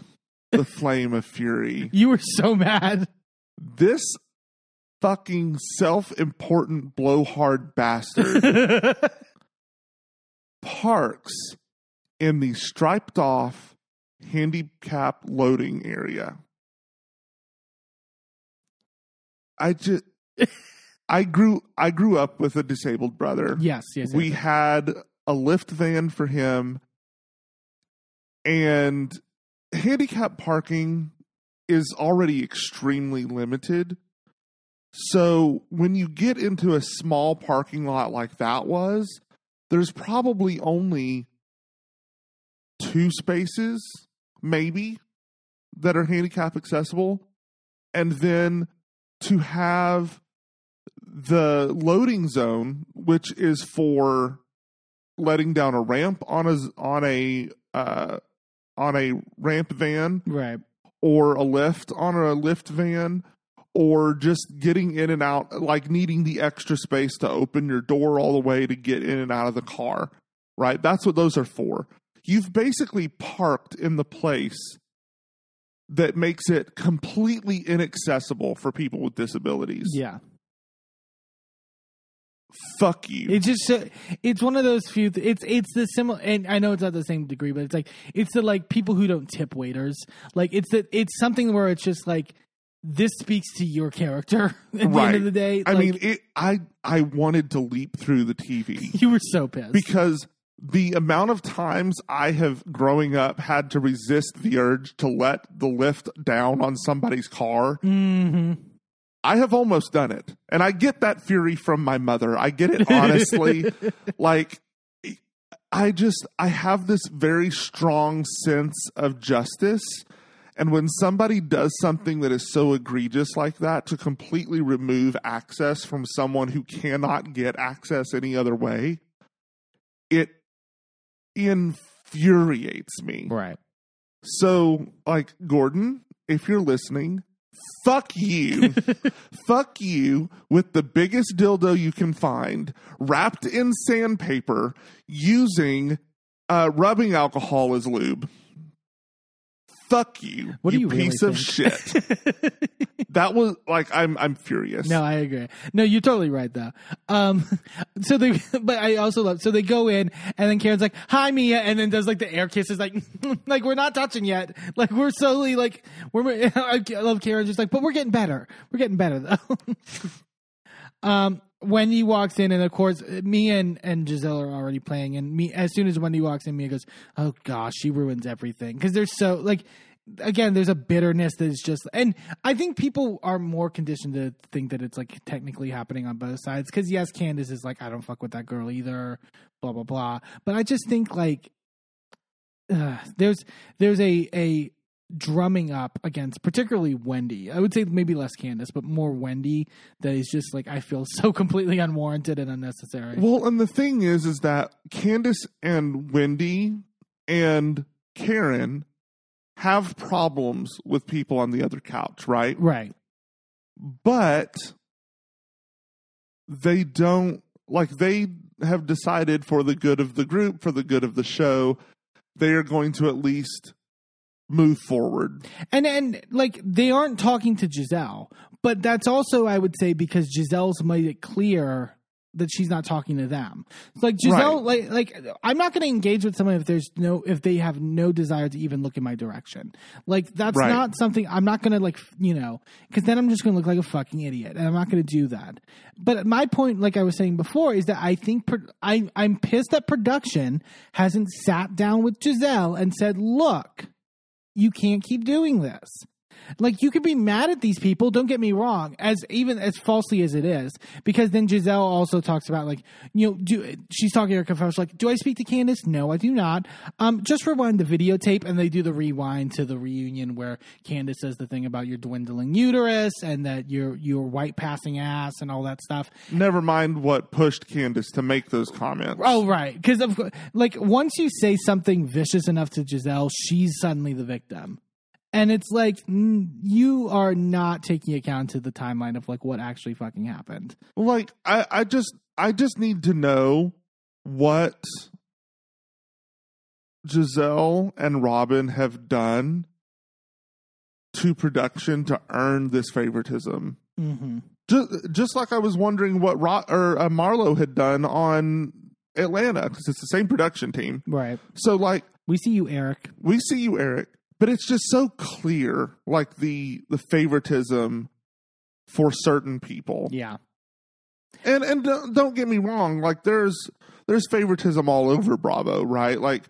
the flame of fury. You were so mad. This fucking self-important blowhard bastard. Parks in the striped off handicap loading area. I just I grew I grew up with a disabled brother. Yes, yes. We yes. had a Lyft van for him, and handicap parking is already extremely limited. So when you get into a small parking lot like that was, there's probably only two spaces, maybe, that are handicap accessible. And then to have the loading zone, which is for letting down a ramp on a on a uh, on a ramp van, right, or a lift on a lift van, or just getting in and out, like needing the extra space to open your door all the way to get in and out of the car, right? That's what those are for. You've basically parked in the place that makes it completely inaccessible for people with disabilities. Yeah. Fuck you. It's just, it's one of those few, th- it's, it's the similar, and I know it's not the same degree, but it's like, it's the like people who don't tip waiters. Like it's the, it's something where it's just like, this speaks to your character at right. the end of the day. Like, I mean, it, I I wanted to leap through the T V. You were so pissed. Because the amount of times I have, growing up, had to resist the urge to let the Lyft down on somebody's car, mm-hmm. I have almost done it. And I get that fury from my mother. I get it, honestly. Like, I just, I have this very strong sense of justice. And when somebody does something that is so egregious like that, to completely remove access from someone who cannot get access any other way, it infuriates me. Right. So, like, Gordon, if you're listening, fuck you. Fuck you with the biggest dildo you can find, wrapped in sandpaper, using uh, rubbing alcohol as lube. Fuck you, what you, you piece really of shit. That was like, I'm I'm furious. No, I agree. No, you're totally right though. Um, so they, but I also love. So they go in, and then Karen's like, "Hi, Mia," and then does like the air kisses, like, like we're not touching yet. Like we're slowly, like we're. I love Karen, just like, but we're getting better. We're getting better though. um, Wendy walks in, and of course, Mia and, and Giselle are already playing. And me, as soon as Wendy walks in, Mia goes, "Oh gosh, she ruins everything," because they're so like. Again, there's a bitterness that is just, and I think people are more conditioned to think that it's like technically happening on both sides. Because yes, Candace is like, I don't fuck with that girl either, blah blah blah. But I just think like uh, there's there's a a drumming up against particularly Wendy. I would say maybe less Candace, but more Wendy. That is just like, I feel so completely unwarranted and unnecessary. Well, and the thing is, is that Candace and Wendy and Karen have problems with people on the other couch, right? Right. But they don't, like, they have decided for the good of the group, for the good of the show, they are going to at least move forward. And, and like, they aren't talking to Giselle, but that's also, I would say, because Giselle's made it clear that she's not talking to them. It's like Giselle, right. like, like I'm not going to engage with someone if there's no, if they have no desire to even look in my direction. Like that's right. not something I'm not going to like, you know, cause then I'm just going to look like a fucking idiot and I'm not going to do that. But my point, like I was saying before, is that I think pro- I, I'm pissed that production hasn't sat down with Giselle and said, look, you can't keep doing this. Like, you could be mad at these people, don't get me wrong, as even as falsely as it is, because then Giselle also talks about, like, you know, do, she's talking to her confession, like, do I speak to Candace? No, I do not. Um, just rewind the videotape, and they do the rewind to the reunion where Candace says the thing about your dwindling uterus and that your your white passing ass and all that stuff. Never mind what pushed Candace to make those comments. Oh, right. Because, of like, once you say something vicious enough to Giselle, she's suddenly the victim. And it's like, you are not taking account to the timeline of, like, what actually fucking happened. Like, I, I just I just need to know what Giselle and Robin have done to production to earn this favoritism. Mm-hmm. Just, just like I was wondering what Ro- or uh, Marlo had done on Atlanta, because it's the same production team. Right. So, like... We see you, Eric. We see you, Eric. But it's just so clear, like, the the favoritism for certain people. Yeah. And and don't, don't get me wrong, like, there's there's favoritism all over Bravo, right? Like,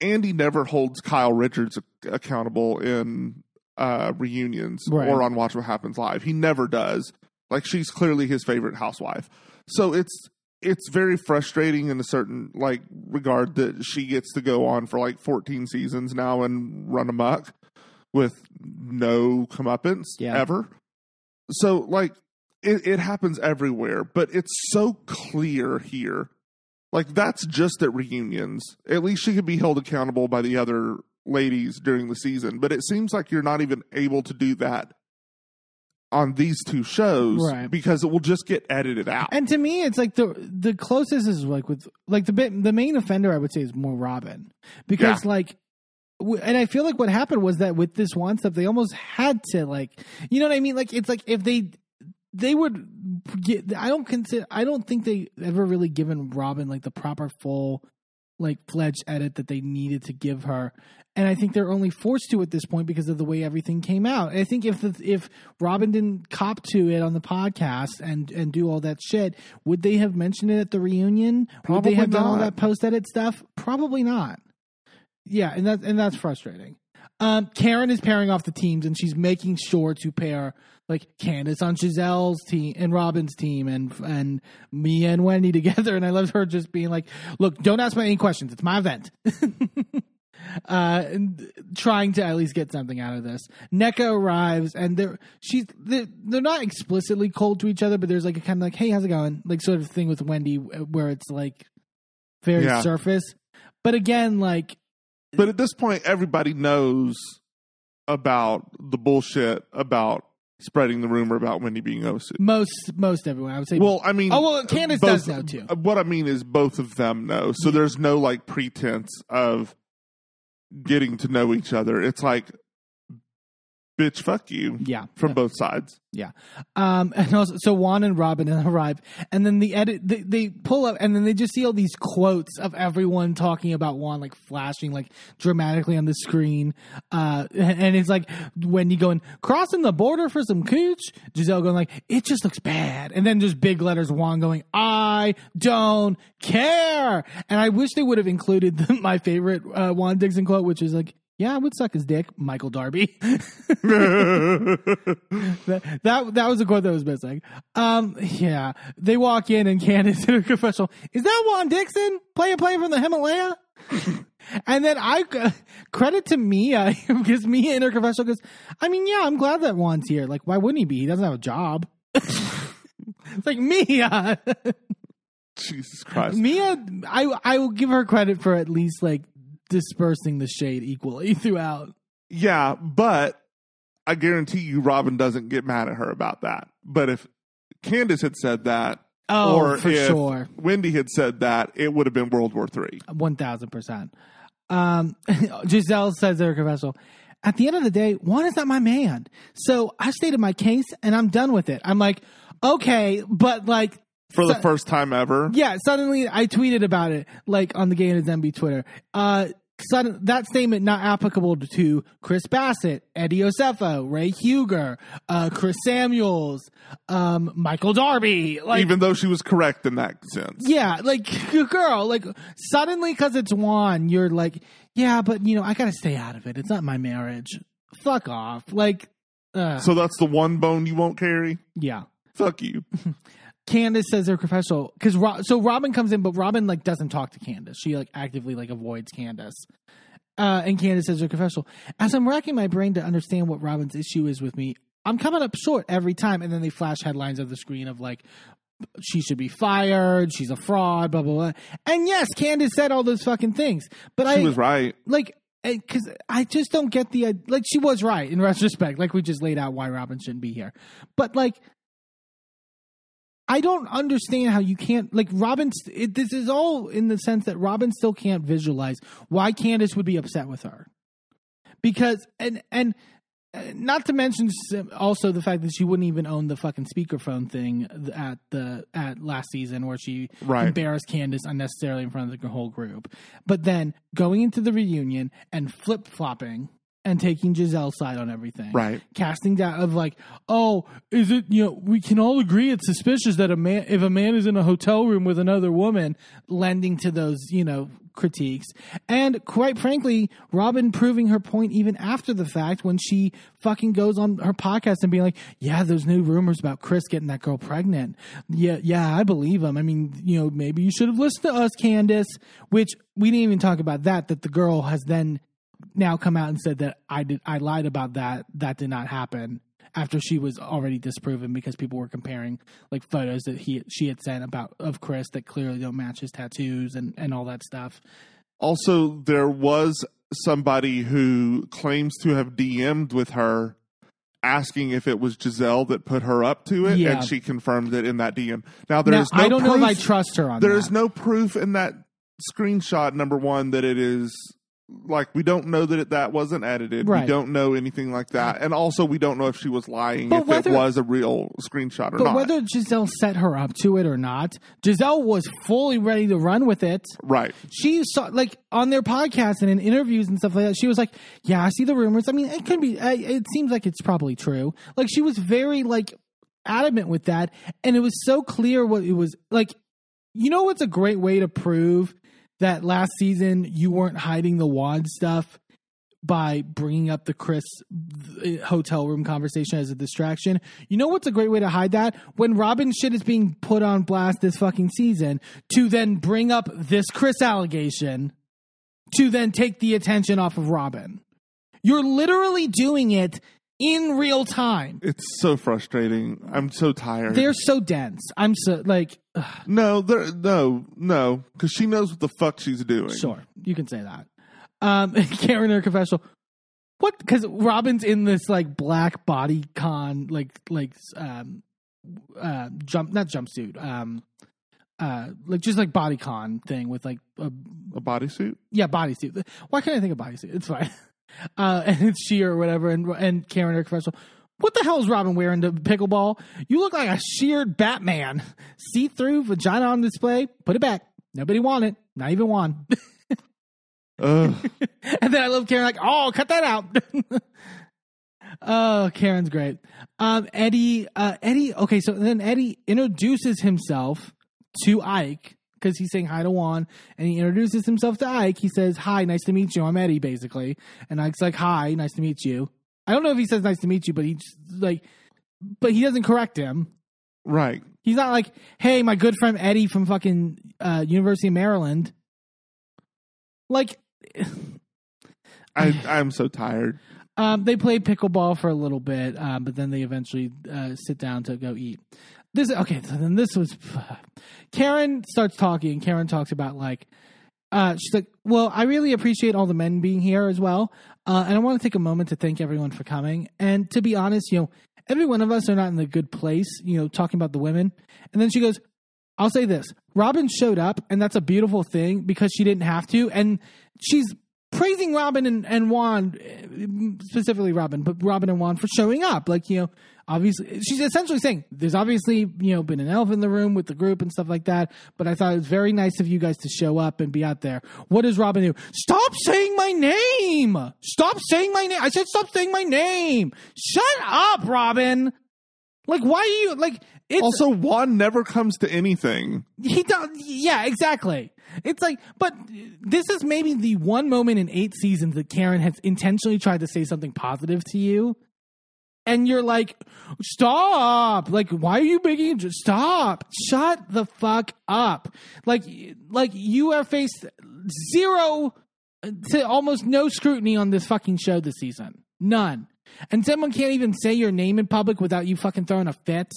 Andy never holds Kyle Richards accountable in uh, reunions right. or on Watch What Happens Live. He never does. Like, she's clearly his favorite housewife. So it's it's very frustrating in a certain, like, regard that she gets to go on for, like, fourteen seasons now and run amok with no comeuppance yeah. ever. So, like, it, it happens everywhere, but it's so clear here. Like, that's just at reunions. At least she could be held accountable by the other ladies during the season, but it seems like you're not even able to do that on these two shows right. because it will just get edited out. And to me, it's like the the closest is like with like the bit, the main offender I would say is more Robin because yeah. like, w- and I feel like what happened was that with this one stuff, they almost had to like, you know what I mean? Like, it's like if they, they would get, I don't consider, I don't think they ever really given Robin like the proper full like fledged edit that they needed to give her. And I think they're only forced to at this point because of the way everything came out. I think if the, if Robin didn't cop to it on the podcast and, and do all that shit, would they have mentioned it at the reunion? Probably would they have not. Done all that post-edit stuff? Probably not. Yeah, and that and that's frustrating. Um, Karen is pairing off the teams, and she's making sure to pair like Candace on Giselle's team and Robin's team, and and Mia and Wendy together. And I loved her just being like, "Look, don't ask me any questions. It's my event." Uh, and trying to at least get something out of this. Nneka arrives, and they're she's they're, they're not explicitly cold to each other, but there's like a kind of like, "Hey, how's it going?" Like sort of thing with Wendy, where it's like very yeah. surface. But again, like, but at this point, everybody knows about the bullshit about spreading the rumor about Wendy being Osu. Most, most everyone, I would say. Well, I mean, oh well, Candace both, does know too. What I mean is, both of them know, so yeah. there's no like pretense of getting to know each other. It's like, bitch, fuck you. Yeah. From yeah. both sides. Yeah. Um, and also, so Juan and Robin arrive, and then the edit, they, they pull up, and then they just see all these quotes of everyone talking about Juan, like flashing, like dramatically on the screen. Uh, and it's like Wendy going, crossing the border for some cooch. Giselle going like, it just looks bad. And then just big letters, Juan going, I don't care. And I wish they would have included the, my favorite uh, Juan Dixon quote, which is like, yeah, I would suck his dick, Michael Darby. that, that that was a quote that was missing. Um, yeah, they walk in and Candace in her confessional, is that Juan Dixon? Play a play from the Himalaya? And then I, uh, credit to Mia, because Mia in her confessional goes, I mean, yeah, I'm glad that Juan's here. Like, why wouldn't he be? He doesn't have a job. It's like, Mia. Jesus Christ. Mia, I, I will give her credit for at least, like, dispersing the shade equally throughout. Yeah, but I guarantee you Robin doesn't get mad at her about that. But if Candace had said that, oh, or for if sure. Wendy had said that, it would have been World War Three. one thousand percent. Um, Giselle says in her confessional, at the end of the day, Juan is not my man. So I stated my case and I'm done with it. I'm like, okay, but like, For so, the first time ever. Yeah, suddenly I tweeted about it, like, on the Gay and His Enby Twitter. Uh, sudden, that statement not applicable to Chris Bassett, Eddie Osefo, Ray Huger, uh, Chris Samuels, um, Michael Darby. Like, even though she was correct in that sense. Yeah, like, girl, like, suddenly because it's Juan, you're like, yeah, but, you know, I got to stay out of it. It's not my marriage. Fuck off. Like. Uh, so that's the one bone you won't carry? Yeah. Fuck you. Candace says her professional because Ro- so Robin comes in, but Robin like doesn't talk to Candace. She like actively like avoids Candace. Uh, and Candace says her confessional. As I'm racking my brain to understand what Robin's issue is with me, I'm coming up short every time. And then they flash headlines of the screen of like, she should be fired. She's a fraud, blah, blah, blah. And yes, Candace said all those fucking things, but she I was right. Like, because I just don't get the, like, she was right in retrospect. Like we just laid out why Robin shouldn't be here, but like, I don't understand how you can't, like, Robin, it, this is all in the sense that Robin still can't visualize why Candace would be upset with her. Because, and and not to mention also the fact that she wouldn't even own the fucking speakerphone thing at the at last season where she right. embarrassed Candace unnecessarily in front of the whole group. But then going into the reunion and flip-flopping. And taking Giselle's side on everything. Right. Casting doubt of like, oh, is it, you know, we can all agree it's suspicious that a man, if a man is in a hotel room with another woman, lending to those, you know, critiques. And quite frankly, Robin proving her point even after the fact when she fucking goes on her podcast and being like, yeah, there's new rumors about Chris getting that girl pregnant. Yeah, yeah, I believe him. I mean, you know, maybe you should have listened to us, Candace, which we didn't even talk about that, that the girl has then now come out and said that I did I lied about that that did not happen after she was already disproven because people were comparing like photos that he she had sent about of Chris that clearly don't match his tattoos and and all that stuff. Also, there was somebody who claims to have D M'd with her asking if it was Giselle that put her up to it, yeah. and she confirmed it in that D M. Now there's no I don't proof, know if I trust her on there that. There is no proof in that screenshot, number one, that it is like, we don't know that it, that wasn't edited. Right. We don't know anything like that. And also, we don't know if she was lying, but if whether, it was a real screenshot or but not. But whether Giselle set her up to it or not, Giselle was fully ready to run with it. Right. She saw, like, on their podcast and in interviews and stuff like that, she was like, yeah, I see the rumors. I mean, it can be, it seems like it's probably true. Like, she was very, like, adamant with that. And it was so clear what it was, like, you know what's a great way to prove that last season you weren't hiding the Wad stuff by bringing up the Chris hotel room conversation as a distraction. You know what's a great way to hide that? When Robin shit is being put on blast this fucking season, to then bring up this Chris allegation, to then take the attention off of Robin. You're literally doing it in real time. It's so frustrating. I'm so tired. They're so dense. I'm so like. Ugh. No, there, no, no. Because she knows what the fuck she's doing. Sure, you can say that. Um, Karen, her confessional. What? Because Robin's in this like black body con, like like um, uh, jump, not jumpsuit. Um, uh, like just like body con thing with like a, a bodysuit. Yeah, bodysuit. Why can't I think of bodysuit? It's fine. Uh, and it's she or whatever, and and Karen her confessional. What the hell is Robin wearing to pickleball? You look like a sheared Batman. See-through vagina on display. Put it back. Nobody want it. Not even Juan. uh. And then I love Karen like, oh, cut that out. Oh, Karen's great. Um, Eddie, uh, Eddie. Okay, so then Eddie introduces himself to Ike. Because he's saying hi to Juan, and he introduces himself to Ike. He says, hi, nice to meet you. I'm Eddie, basically. And Ike's like, hi, nice to meet you. I don't know if he says nice to meet you, but he just, like, but he doesn't correct him. Right. He's not like, hey, my good friend Eddie from fucking uh, University of Maryland. Like. I, I'm so tired. Um, they play pickleball for a little bit, uh, but then they eventually uh, sit down to go eat. This okay, so then this was Karen starts talking. Karen talks about like uh, she's like, well, I really appreciate all the men being here as well, uh, and I want to take a moment to thank everyone for coming. And to be honest, you know, every one of us are not in a good place, you know, talking about the women. And then she goes, "I'll say this: Robin showed up, and that's a beautiful thing because she didn't have to, and she's." praising Robin and, and Juan, specifically Robin, but Robin and Juan for showing up. Like, you know, obviously, she's essentially saying there's obviously, you know, been an elf in the room with the group and stuff like that. But I thought it was very nice of you guys to show up and be out there. What does Robin do? Stop saying my name. Stop saying my name. I said, stop saying my name. Shut up, Robin. Like, why are you like? It's, also, Juan never comes to anything. He don't. Yeah, exactly. It's like, but this is maybe the one moment in eight seasons that Karen has intentionally tried to say something positive to you, and you're like, stop. Like, why are you making? Stop. Shut the fuck up. Like, like you have faced zero to almost no scrutiny on this fucking show this season. None. And someone can't even say your name in public without you fucking throwing a fit.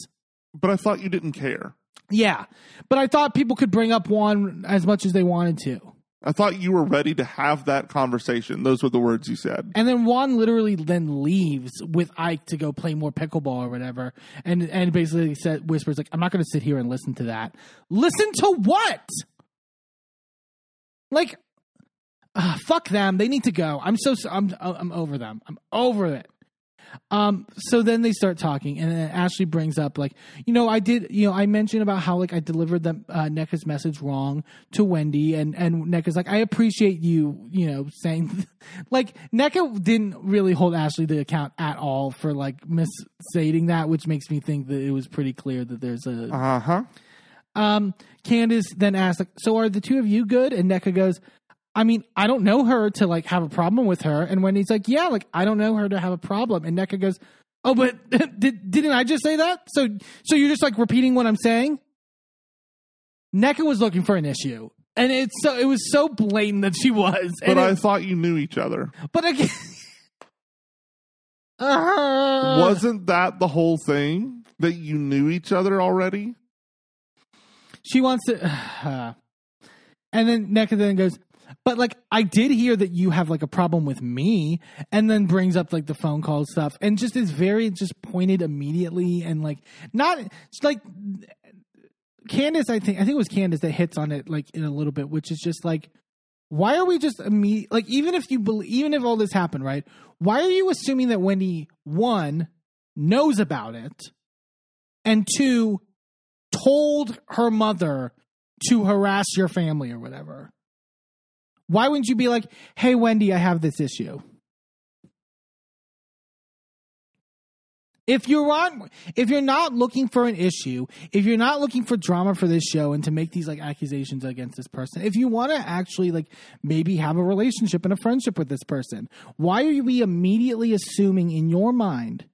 But I thought you didn't care. Yeah. But I thought people could bring up Juan as much as they wanted to. I thought you were ready to have that conversation. Those were the words you said. And then Juan literally then leaves with Ike to go play more pickleball or whatever. And and basically said, whispers, like, I'm not going to sit here and listen to that. Listen to what? Like, uh, fuck them. They need to go. I'm so, I'm, I'm over them. I'm over it. Um, so then they start talking, and then Ashley brings up, like, you know, I did, you know, I mentioned about how, like, I delivered the uh, Nneka's message wrong to Wendy, and, and Nneka's like, I appreciate you, you know, saying, like, Nneka didn't really hold Ashley to account at all for, like, misstating that, which makes me think that it was pretty clear that there's a, uh-huh. Um, Candace then asks, like, so are the two of you good? And Nneka goes, I mean, I don't know her to, like, have a problem with her. And Wendy's like, yeah, like, I don't know her to have a problem. And Nneka goes, oh, but did, didn't I just say that? So so you're just, like, repeating what I'm saying? Nneka was looking for an issue. And it's so it was so blatant that she was. But and I it, thought you knew each other. But again. uh, Wasn't that the whole thing? That you knew each other already? She wants to. Uh, and then Nneka then goes, but, like, I did hear that you have, like, a problem with me, and then brings up, like, the phone call stuff, and just is very just pointed immediately, and, like, not, like, Candace, I think, I think it was Candace that hits on it, like, in a little bit, which is just, like, why are we just, imme- like, even if you believe, even if all this happened, right, why are you assuming that Wendy, one, knows about it, and two, told her mother to harass your family or whatever? Why wouldn't you be like, hey, Wendy, I have this issue? If you're on, if you're not looking for an issue, if you're not looking for drama for this show and to make these, like, accusations against this person, if you want to actually, like, maybe have a relationship and a friendship with this person, why are you immediately assuming in your mind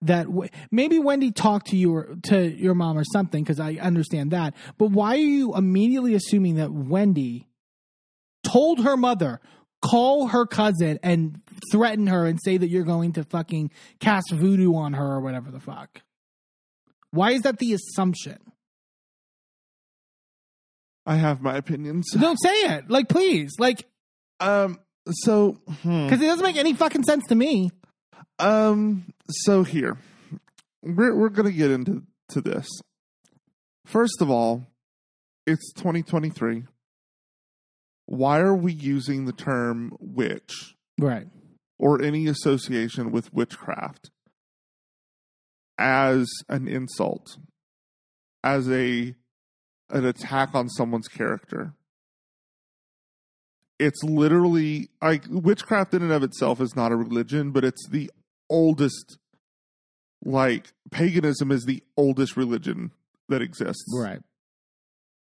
that w- maybe Wendy talked to you or to your mom or something, because I understand that, but why are you immediately assuming that Wendy told her mother, call her cousin and threaten her and say that you're going to fucking cast voodoo on her or whatever the fuck? Why is that the assumption? I have my opinions. Don't say it. Like, please. Like, um, so, hmm. 'Cause it doesn't make any fucking sense to me. Um, so here, we're, we're going to get into to this. First of all, it's twenty twenty-three. Why are we using the term witch? Right. Or any association with witchcraft as an insult, as a an attack on someone's character? It's literally, like, witchcraft in and of itself is not a religion, but it's the oldest, like, paganism is the oldest religion that exists. Right.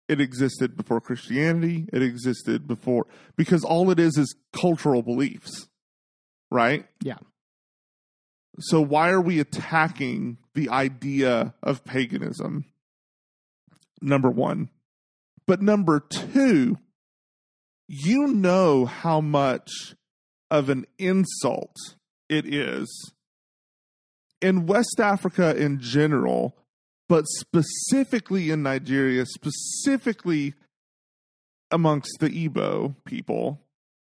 It existed before Christianity. It existed before, because all it is is cultural beliefs, right? Yeah. So why are we attacking the idea of paganism? Number one. But number two, you know how much of an insult it is in West Africa in general, but specifically in Nigeria, specifically amongst the Igbo people,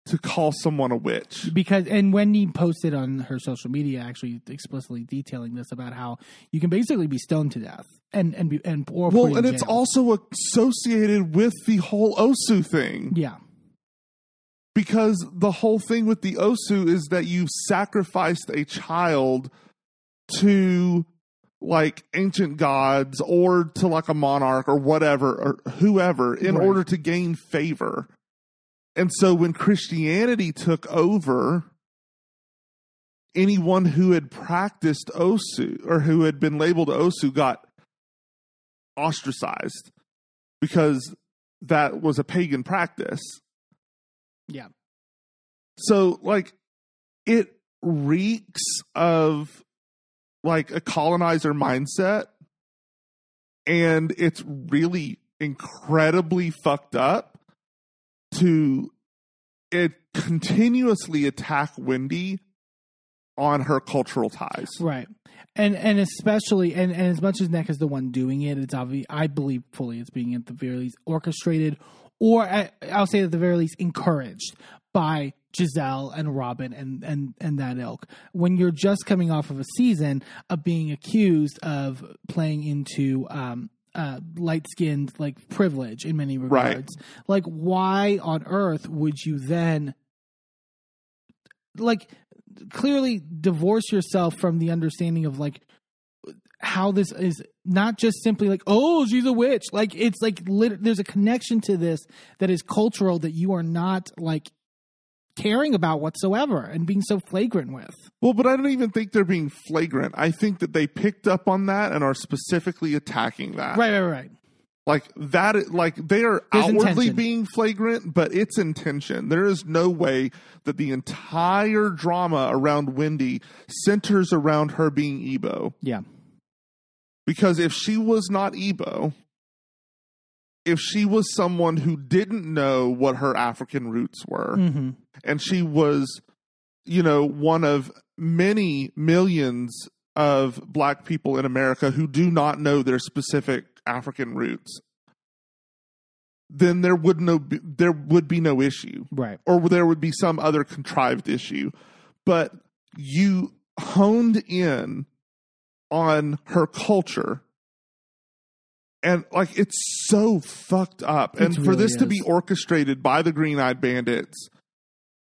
to call someone a witch. Because, and Wendy posted on her social media actually explicitly detailing this about how you can basically be stoned to death and and be, and or well, and jail. It's also associated with the whole Osu thing. Yeah, Because the whole thing with the Osu is that you sacrificed a child to like ancient gods or to like a monarch or whatever or whoever in right. order to gain favor. And so when Christianity took over, anyone who had practiced Osu or who had been labeled Osu got ostracized because that was a pagan practice. Yeah. So like it reeks of like a colonizer mindset, and it's really incredibly fucked up to it continuously attack Wendy on her cultural ties. Right. And and especially and, and as much as Nneka is the one doing it, it's obvious I believe fully it's being at the very least orchestrated or at, I'll say at the very least encouraged by Giselle and Robin and, and, and that ilk. When you're just coming off of a season of being accused of playing into um, uh, light-skinned like privilege in many regards, right. like why on earth would you then like clearly divorce yourself from the understanding of like how this is not just simply like, oh, she's a witch. Like it's like lit- there's a connection to this that is cultural that you are not like caring about whatsoever and being so flagrant with. Well, but I don't even think they're being flagrant. I think that they picked up on that and are specifically attacking that. Right, right, right. Like that, like they are There's outwardly intention. being flagrant, but it's intention. There is no way that the entire drama around Wendy centers around her being Igbo. Yeah. Because if she was not Igbo, if she was someone who didn't know what her African roots were, mm-hmm. and she was, you know, one of many millions of black people in America who do not know their specific African roots, then there would no there would be no issue, right? Or there would be some other contrived issue. But you honed in on her culture, and like it's so fucked up. And for this to be orchestrated by the Green-Eyed Bandits,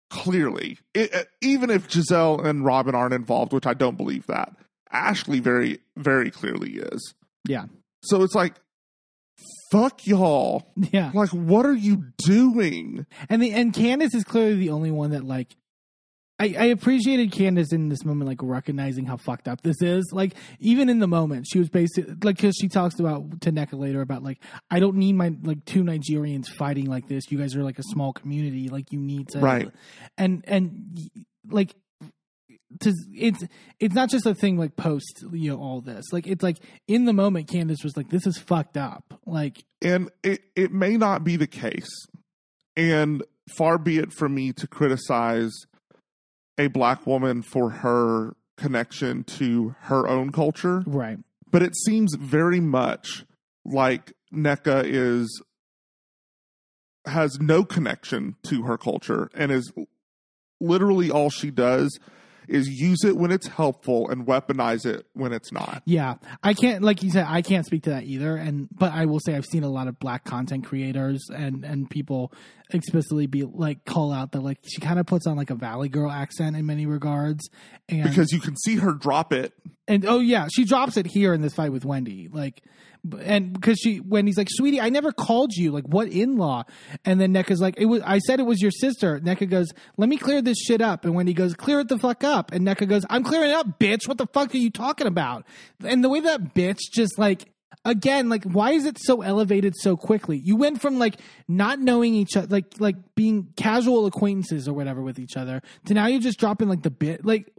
clearly, it, even if Giselle and Robin aren't involved, which I don't believe that, Ashley very very clearly is. Yeah. So it's like, fuck y'all. Yeah. Like, what are you doing? And the and Candace is clearly the only one that, like, I, I appreciated Candace in this moment, like, recognizing how fucked up this is. Like, even in the moment, she was basically, like, because she talks about, to Nneka later, about, like, I don't need my, like, two Nigerians fighting like this. You guys are, like, a small community. Like, you need to. Right. And, and like... To, it's it's not just a thing like post, you know, all this, like it's like in the moment Candace was like, this is fucked up, like, and it, it may not be the case, and far be it from me to criticize a black woman for her connection to her own culture, right? But it seems very much like Nneka is has no connection to her culture and is literally all she does is use it when it's helpful and weaponize it when it's not. Yeah. I can't, like you said, I can't speak to that either. And, but I will say I've seen a lot of black content creators and, and people explicitly be like, call out that like, she kind of puts on like a Valley Girl accent in many regards. And because you can see her drop it. And, oh yeah, she drops it here in this fight with Wendy. Like, and because she, Wendy's like, sweetie, I never called you. Like, what in-law? And then Nneka's like, it was, I said it was your sister. Nneka goes, let me clear this shit up. And Wendy goes, clear it the fuck up. And Nneka goes, I'm clearing it up, bitch. What the fuck are you talking about? And the way that bitch just like, again, like, why is it so elevated so quickly? You went from like not knowing each other, like, like being casual acquaintances or whatever with each other to now you're just dropping like the bit, like,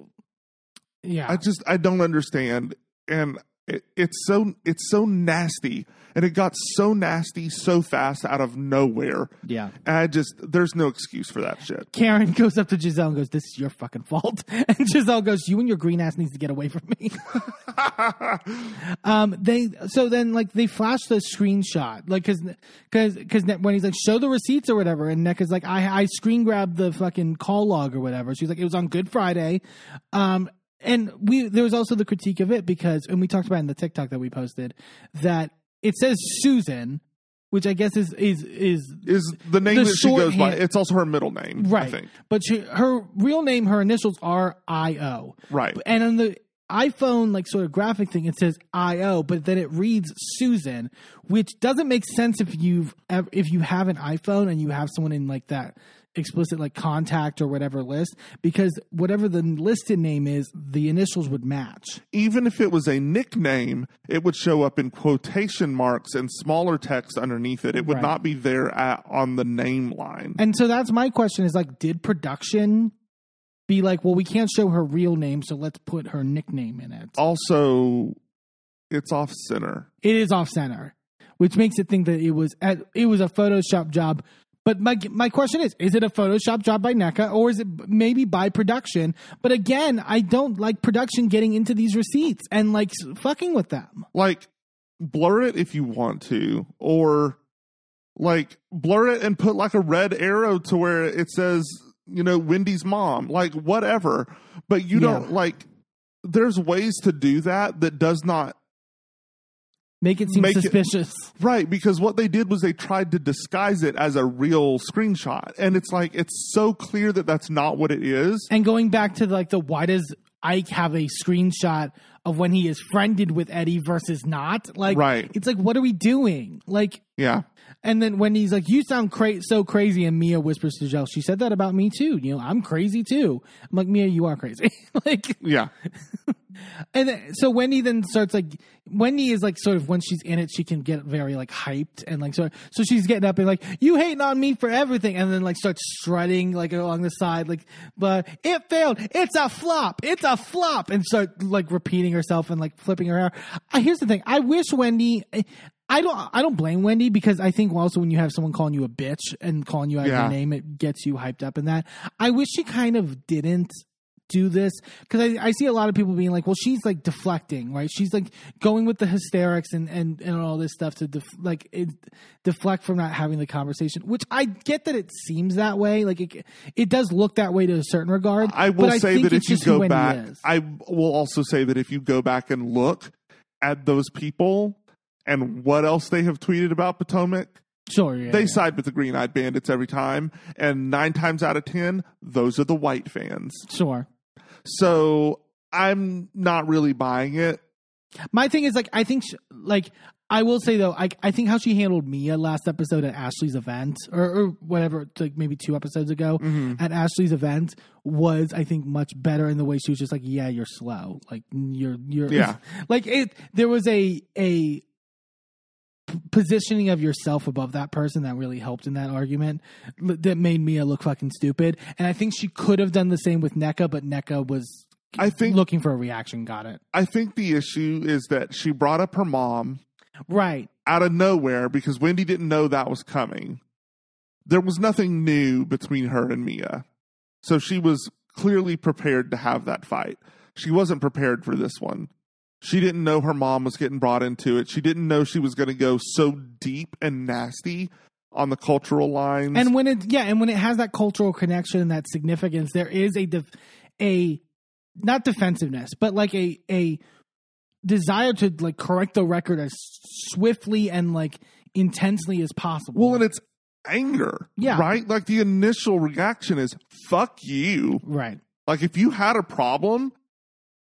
yeah. I just, I don't understand. And It, it's so it's so nasty, and it got so nasty so fast out of nowhere. Yeah. And I just, there's no excuse for that shit. Karen goes up to Giselle and goes, this is your fucking fault. And Giselle goes, you and your green ass needs to get away from me. um, they So then, like, they flash the screenshot. Like, because cause, cause when he's like, show the receipts or whatever, and Nneka's like, I, I screen grabbed the fucking call log or whatever. She's like, it was on Good Friday. Um And we there was also the critique of it because, and we talked about it in the TikTok that we posted, that it says Susan, which I guess is is is, is the name the that she goes hand. by. It's also her middle name, right? I think. But she, her real name, her initials are I O, right? And on the iPhone, like, sort of graphic thing, it says I O, but then it reads Susan, which doesn't make sense if you've ever, if you have an iPhone and you have someone in like that explicit like contact or whatever list, because whatever the listed name is, the initials would match. Even if it was a nickname, it would show up in quotation marks and smaller text underneath it. It would right. not be there at, on the name line. And so that's my question is, like, did production be like, well, we can't show her real name, so let's put her nickname in it? Also, it's off center. It is off center, which makes it think that it was at, it was a Photoshop job. But my my question is, is it a Photoshop job by Nneka, or is it maybe by production? But again, I don't like production getting into these receipts and like fucking with them. Like, blur it if you want to, or like blur it and put like a red arrow to where it says, you know, Wendy's mom, like whatever. But you yeah. don't like, there's ways to do that that does not Make it seem Make suspicious. It, right, because what they did was they tried to disguise it as a real screenshot. And it's like, it's so clear that that's not what it is. And going back to like the, why does Ike have a screenshot of when he is friended with Eddie versus not? Like, right. It's like, what are we doing? Like, yeah. And then when he's like, you sound cra- so crazy. And Mia whispers to Giselle, she said that about me too. You know, I'm crazy too. I'm like, Mia, you are crazy. Like, yeah. And then, so Wendy then starts like, Wendy is like sort of, when she's in it, she can get very like hyped and like, so, so she's getting up and like, you hating on me for everything. And then like starts strutting like along the side, like, but it failed. It's a flop. It's a flop. And start like repeating herself and like flipping her hair. Uh, here's the thing. I wish Wendy, I don't, I don't blame Wendy, because I think also when you have someone calling you a bitch and calling you out yeah. your name, it gets you hyped up in that. I wish she kind of didn't do this, because I, I see a lot of people being like, well, she's like deflecting, right? She's like going with the hysterics and and, and all this stuff to def, like it, deflect from not having the conversation, which I get that it seems that way. Like it, it does look that way to a certain regard. I will but say I that if you go back, I will also say that if you go back and look at those people and what else they have tweeted about Potomac, Sure, yeah, they yeah. side with the Green-Eyed Bandits every time. And nine times out of ten, those are the white fans. Sure. So I'm not really buying it. My thing is, like, I think, she, like, I will say, though, I, I think how she handled Mia last episode at Ashley's event, or, or whatever, like maybe two episodes ago mm-hmm. at Ashley's event, was, I think, much better in the way she was just like, yeah, you're slow. Like, you're, you're, yeah. like, it, there was a, a, positioning of yourself above that person that really helped in that argument that made Mia look fucking stupid. And I think she could have done the same with Nneka, but Nneka was I think looking for a reaction. Got it. I think the issue is that she brought up her mom right out of nowhere, because Wendy didn't know that was coming. There was nothing new between her and Mia. So she was clearly prepared to have that fight. She wasn't prepared for this one. She didn't know her mom was getting brought into it. She didn't know she was going to go so deep and nasty on the cultural lines. And when it, yeah, and when it has that cultural connection and that significance, there is a, def, a not defensiveness, but like a, a desire to like correct the record as swiftly and like intensely as possible. Well, and it's anger, yeah, right? Like the initial reaction is "fuck you," right? Like if you had a problem,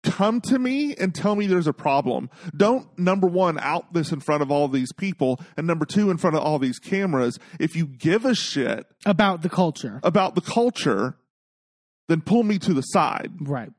come to me and tell me there's a problem. Don't, number one, out this in front of all these people, and number two, in front of all these cameras. If you give a shit about the culture, about the culture, then pull me to the side. Right.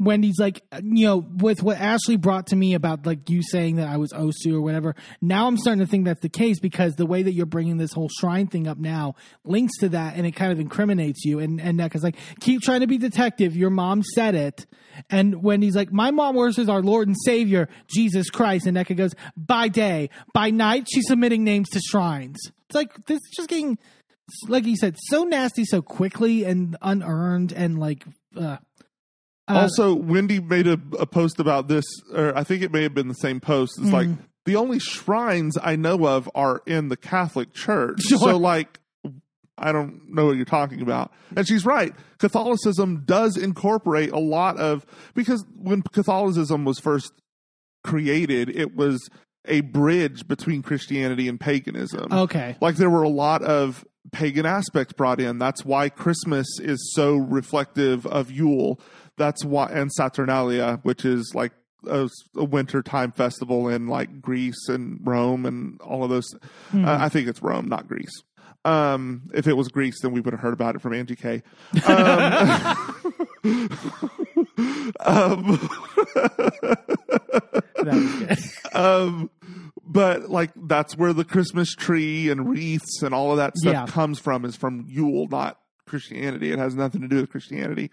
Wendy's like, you know, with what Ashley brought to me about like you saying that I was Osu or whatever, now I'm starting to think that's the case, because the way that you're bringing this whole shrine thing up now links to that, and it kind of incriminates you. And and Nneka's like, keep trying to be detective. Your mom said it. And Wendy's like, my mom worships our Lord and Savior, Jesus Christ. And Nneka goes, by day, by night, she's submitting names to shrines. It's like, this is just getting, like you said, so nasty so quickly and unearned and like, uh Uh, also, Wendy made a, a post about this, or I think it may have been the same post. It's mm-hmm. like, the only shrines I know of are in the Catholic Church. Sure. So, like, I don't know what you're talking about. And she's right. Catholicism does incorporate a lot of, because when Catholicism was first created, it was a bridge between Christianity and paganism. Okay. Like there were a lot of pagan aspects brought in. That's why Christmas is so reflective of Yule. That's why, and Saturnalia, which is like a, a wintertime festival in like Greece and Rome and all of those. Mm-hmm. uh, I think it's Rome, not Greece. Um, if it was Greece, then we would have heard about it from Angie K. Um, um, um, but like that's where the Christmas tree and wreaths and all of that stuff yeah. comes from, is from Yule, not Christianity. It has nothing to do with Christianity.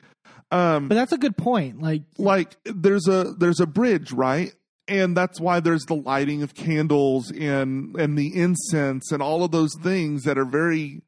Um, but that's a good point. Like, like there's a there's a bridge, right? And that's why there's the lighting of candles and and the incense and all of those things that are very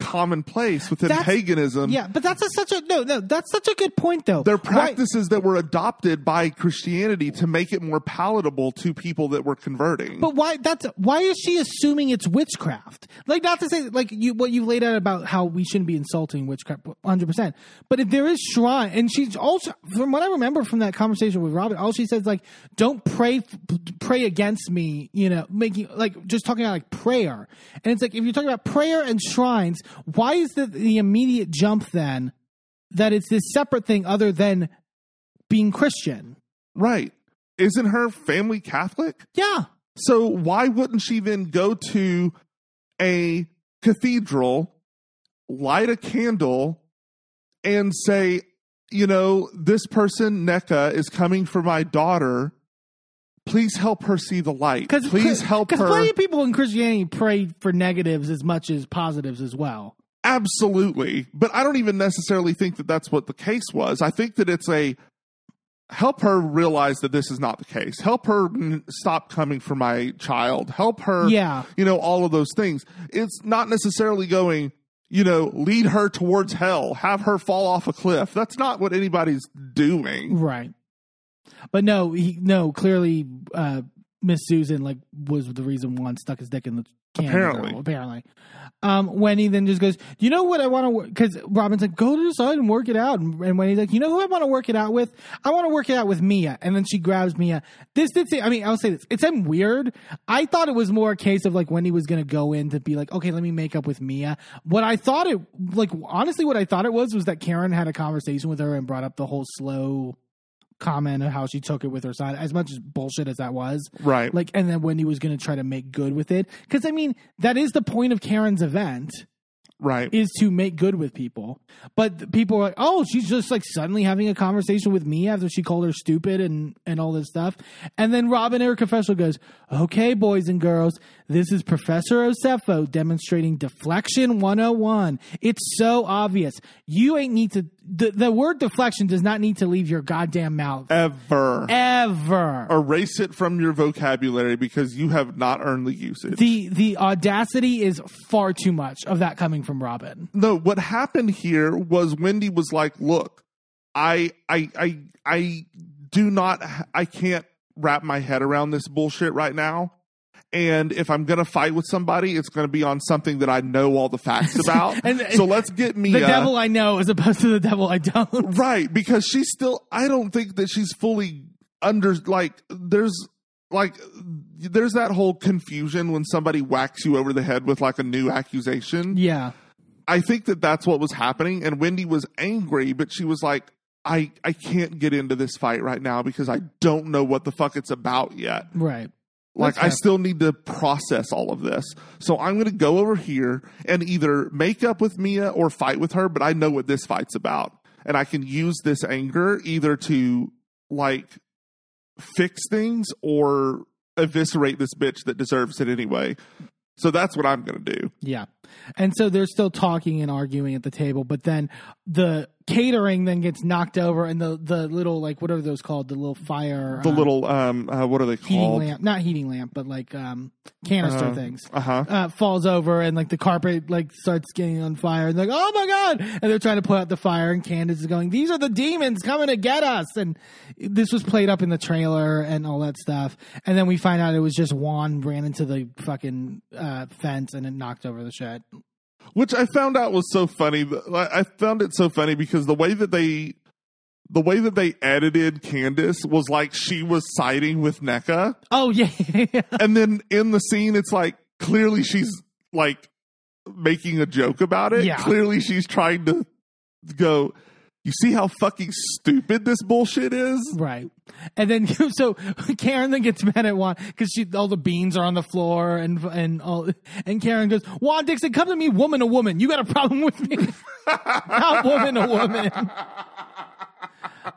commonplace within that's, paganism. Yeah, but that's a, such a no, no. That's such a good point, though. They're practices why, that were adopted by Christianity to make it more palatable to people that were converting. But why? That's why is she assuming it's witchcraft? Like, not to say like you what you laid out about how we shouldn't be insulting witchcraft, one hundred percent. But if there is shrine, and she's also, from what I remember from that conversation with Robin, all she says like, "Don't pray, pray against me," you know, making like just talking about like prayer. And it's like if you're talking about prayer and shrines. Why is the, the immediate jump then that it's this separate thing other than being Christian? Right. Isn't her family Catholic? Yeah. So why wouldn't she then go to a cathedral, light a candle, and say, you know, this person, Nneka, is coming for my daughter. Please help her see the light. Please help her. Because plenty of people in Christianity pray for negatives as much as positives as well. Absolutely. But I don't even necessarily think that that's what the case was. I think that it's a help her realize that this is not the case. Help her stop coming for my child. Help her, yeah. you know, all of those things. It's not necessarily going, you know, lead her towards hell. Have her fall off a cliff. That's not what anybody's doing. Right. But no, he, no, clearly uh, Miss Susan like was the reason Juan stuck his dick in the can. Apparently. Girl, apparently. Um, Wendy then just goes, you know what I want to – because Robin's like, go to the side and work it out. And, and Wendy's like, you know who I want to work it out with? I want to work it out with Mia. And then she grabs Mia. This did say – I mean, I'll say this. It seemed weird. I thought it was more a case of like Wendy was going to go in to be like, okay, let me make up with Mia. What I thought it – like honestly what I thought it was was that Karen had a conversation with her and brought up the whole slow – comment of how she took it with her son, as much as bullshit as that was, right? Like, and then Wendy was going to try to make good with it, because I mean that is the point of Karen's event, right? Is to make good with people. But people are like, oh, she's just like suddenly having a conversation with me after she called her stupid and and all this stuff. And then Robin in her confessional goes, okay, boys and girls, this is Professor Osefo demonstrating deflection one oh one. It's so obvious. You ain't need to The, the word deflection does not need to leave your goddamn mouth. Ever. Ever. Erase it from your vocabulary because you have not earned the usage. The the audacity is far too much of that coming from Robin. No, what happened here was Wendy was like, look, I I I I do not I can't wrap my head around this bullshit right now. And if I'm going to fight with somebody, it's going to be on something that I know all the facts about. and, so let's get Mia. The devil I know as opposed to the devil I don't. Right. Because she's still, I don't think that she's fully under, like, there's, like, there's that whole confusion when somebody whacks you over the head with, like, a new accusation. Yeah. I think that that's what was happening. And Wendy was angry, but she was like, I, I can't get into this fight right now because I don't know what the fuck it's about yet. Right. Like, I still need to process all of this. So I'm going to go over here and either make up with Mia or fight with her, but I know what this fight's about. And I can use this anger either to, like, fix things or eviscerate this bitch that deserves it anyway. So that's what I'm going to do. Yeah. And so they're still talking and arguing at the table, but then the catering then gets knocked over and the, the little, like, what are those called? The little fire. The um, little, um, uh, what are they heating called? Lamp, not heating lamp, but like um, canister uh, things uh-huh. uh, falls over and like the carpet like starts getting on fire and they're like, oh my God. And they're trying to put out the fire and Candace is going, these are the demons coming to get us. And this was played up in the trailer and all that stuff. And then we find out it was just Juan ran into the fucking uh, fence and it knocked over the shit. Which I found out was so funny. I found it so funny because the way that they the way that they edited Candace was like she was siding with Nneka. Oh, yeah. And then in the scene, it's like, clearly she's like making a joke about it. Yeah. Clearly she's trying to go, you see how fucking stupid this bullshit is? Right. And then, so Karen then gets mad at Juan because she all the beans are on the floor and and all, and Karen goes, Juan Dixon, come to me, woman to woman. You got a problem with me? Not woman to woman.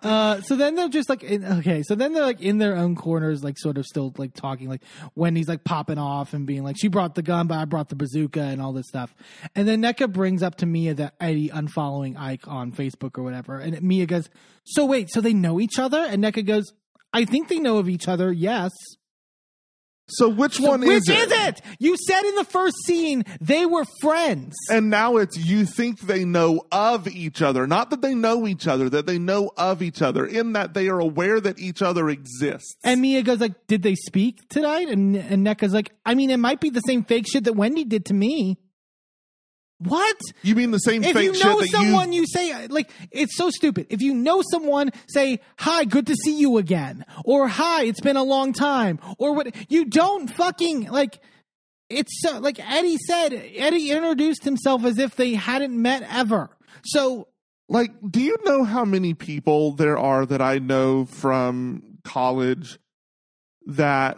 Uh, so then they're just like, in, okay, so then they're like in their own corners, like sort of still like talking, like Wendy's like popping off and being like, she brought the gun, but I brought the bazooka and all this stuff. And then Nneka brings up to Mia that Eddie unfollowing Ike on Facebook or whatever. And Mia goes, so wait, so they know each other? And Nneka goes, I think they know of each other. Yes. So which one so is which it? Which is it? You said in the first scene they were friends. And now it's you think they know of each other. Not that they know each other, that they know of each other, in that they are aware that each other exists. And Mia goes like, did they speak tonight? And, and Nneka's like, I mean, it might be the same fake shit that Wendy did to me. What? You mean the same if fake shit that you... If you know someone, you say... Like, it's so stupid. If you know someone, say, hi, good to see you again. Or, hi, it's been a long time. Or what... You don't fucking... Like, it's so... Like Eddie said, Eddie introduced himself as if they hadn't met ever. So... Like, do you know how many people there are that I know from college that...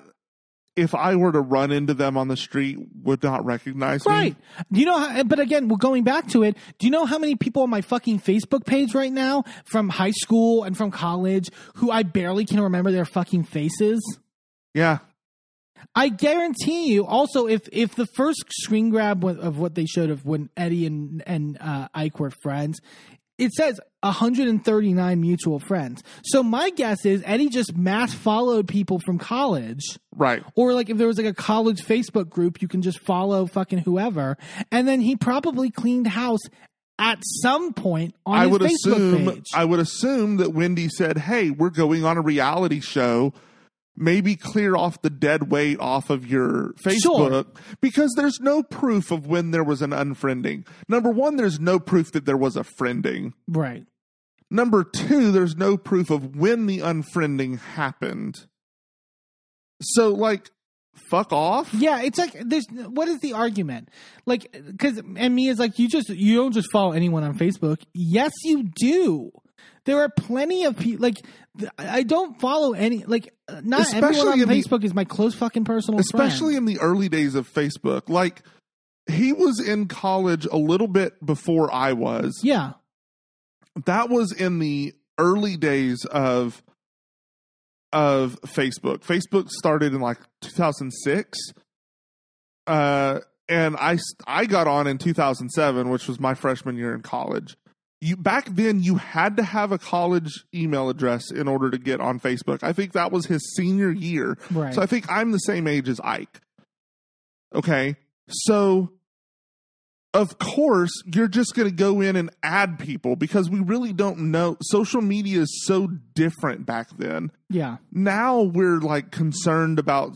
if I were to run into them on the street, would not recognize right. me. Right. You know, how, but again, we're going back to it. Do you know how many people on my fucking Facebook page right now from high school and from college who I barely can remember their fucking faces? Yeah. I guarantee you also if, if the first screen grab of what they showed of when Eddie and, and uh, Ike were friends, it says one hundred thirty-nine mutual friends. So my guess is Eddie just mass followed people from college. Right. Or like if there was like a college Facebook group, you can just follow fucking whoever. And then he probably cleaned house at some point on I his would Facebook assume, page. I would assume that Wendy said, hey, we're going on a reality show. Maybe clear off the dead weight off of your Facebook sure. because there's no proof of when there was an unfriending. Number one, there's no proof that there was a friending. Right. Number two, there's no proof of when the unfriending happened. So like, fuck off. Yeah. It's like, there's, what is the argument? Like, cause, and Mia's like, you just, you don't just follow anyone on Facebook. Yes, you do. There are plenty of people, like, I don't follow any, like, not especially everyone on Facebook the, is my close fucking personal especially friend. Especially in the early days of Facebook. Like, he was in college a little bit before I was. Yeah. That was in the early days of, of Facebook. Facebook started in, like, two thousand six. Uh, and I, I got on in two thousand seven, which was my freshman year in college. You back then you had to have a college email address in order to get on Facebook. I think that was his senior year. Right. So I think I'm the same age as Ike. Okay. So of course you're just going to go in and add people because we really don't know. Social media is so different back then. Yeah. Now we're like concerned about,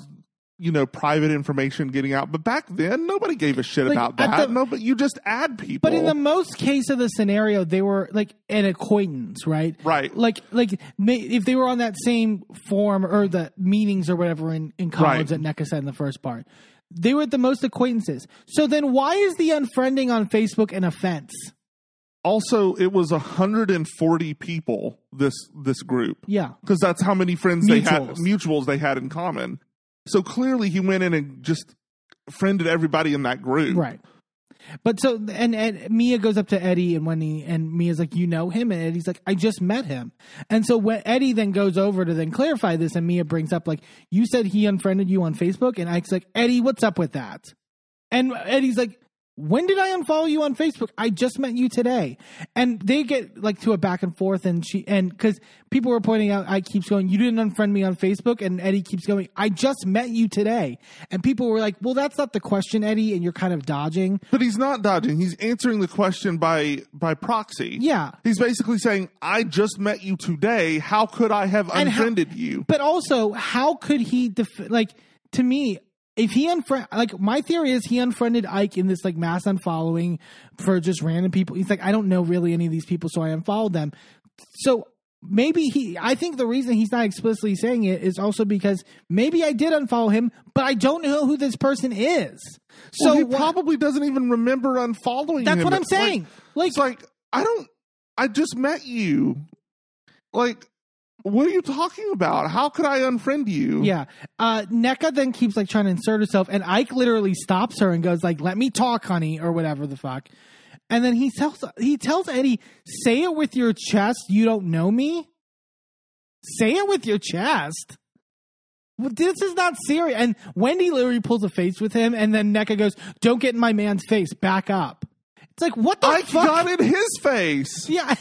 you know, private information getting out. But back then, nobody gave a shit like, about that. The, no, but you just add people. But in the most case of the scenario, they were like an acquaintance, right? Right. Like, like if they were on that same forum or the meetings or whatever in, in college that Nneka said in the first part, they were at the most acquaintances. So then why is the unfriending on Facebook an offense? Also, it was one hundred forty people, this, this group. Yeah. Because that's how many friends mutuals. they had, mutuals they had in common. So clearly he went in and just friended everybody in that group. Right. But so, and, and Mia goes up to Eddie and Wendy, and Mia's like, you know him? And Eddie's like, I just met him. And so when Eddie then goes over to then clarify this, and Mia brings up, like, you said he unfriended you on Facebook. And Ike's like, Eddie, what's up with that? And Eddie's like, when did I unfollow you on Facebook? I just met you today. And they get like to a back and forth, and she and cause people were pointing out, I keeps going, you didn't unfriend me on Facebook, and Eddie keeps going, I just met you today. And people were like, well, that's not the question, Eddie, and you're kind of dodging. But he's not dodging. He's answering the question by by proxy. Yeah. He's basically saying, I just met you today. How could I have unfriended how, you? But also, how could he def- like to me? If he unfriend, like my theory is he unfriended Ike in this like mass unfollowing for just random people. He's like, I don't know really any of these people, so I unfollowed them. So maybe he, I think the reason he's not explicitly saying it is also because maybe I did unfollow him, but I don't know who this person is. So well, he probably what, doesn't even remember unfollowing that's him. That's what I'm it's saying. Like, like, it's like, I don't, I just met you. Like, what are you talking about? How could I unfriend you? Yeah. Uh, Nneka then keeps like trying to insert herself, and Ike literally stops her and goes like, let me talk, honey, or whatever the fuck. And then he tells he tells Eddie, say it with your chest. You don't know me. Say it with your chest. Well, this is not serious. And Wendy literally pulls a face with him. And then Nneka goes, don't get in my man's face. Back up. It's like, what the I fuck? I got in his face. Yeah.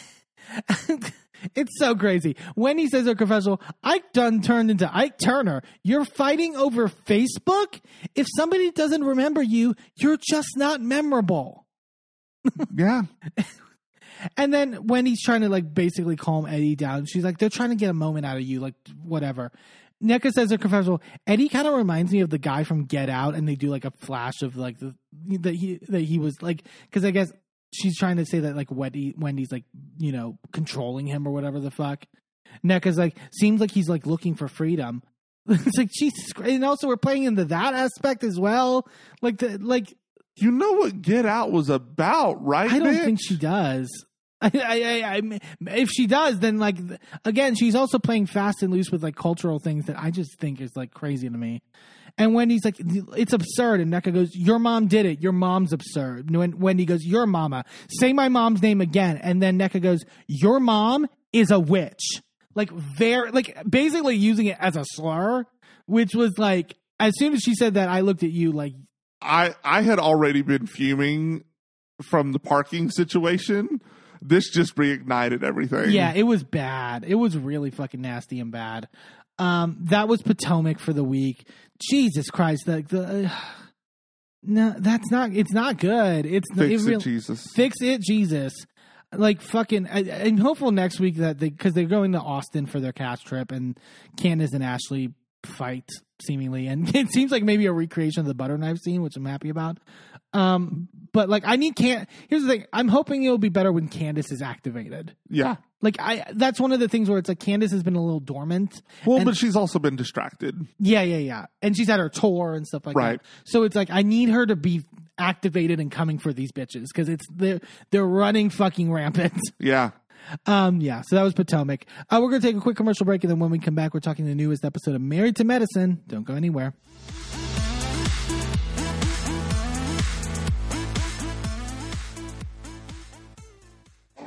It's so crazy. Wendy says her confessional, Ike Dunn turned into Ike Turner. You're fighting over Facebook? If somebody doesn't remember you, you're just not memorable. Yeah. And then Wendy's trying to like basically calm Eddie down. She's like, they're trying to get a moment out of you, like whatever. Nneka says her confessional, Eddie kind of reminds me of the guy from Get Out, and they do like a flash of like the that he that he was like, because I guess she's trying to say that like Wendy Wendy's like, you know, controlling him or whatever the fuck. Nneka's like, seems like he's like looking for freedom. It's like, Jesus Christ. And also we're playing into that aspect as well, like the like. You know what Get Out was about, right? I don't bitch? think she does. I, I, I, I, if she does, then like again, she's also playing fast and loose with like cultural things that I just think is like crazy to me. And Wendy's like, it's absurd. And Nneka goes, your mom did it. Your mom's absurd. And Wendy goes, your mama. Say my mom's name again. And then Nneka goes, your mom is a witch. Like very, like basically using it as a slur, which was like, as soon as she said that, I looked at you like, I, I had already been fuming from the parking situation. This just reignited everything. Yeah, it was bad. It was really fucking nasty and bad. Um, that was Potomac for the week. Jesus Christ. The, the, uh, no, that's not, it's not good. It's Fix it, it re- Jesus. Fix it, Jesus. Like fucking, I, I'm hopeful next week that they, because they're going to Austin for their cast trip, and Candace and Ashley fight seemingly, and it seems like maybe a recreation of the butter knife scene, which I'm happy about. Um, but like, I need Can. Here's the thing: I'm hoping it'll be better when Candace is activated. Yeah, like I. That's one of the things where it's like Candace has been a little dormant. Well, and, but she's also been distracted. Yeah, yeah, yeah, and she's had her tour and stuff like right. that. So it's like I need her to be activated and coming for these bitches, because it's they're they're running fucking rampant. Yeah. Um, yeah, so that was Potomac. Uh, we're going to take a quick commercial break, and then when we come back, we're talking the newest episode of Married to Medicine. Don't go anywhere.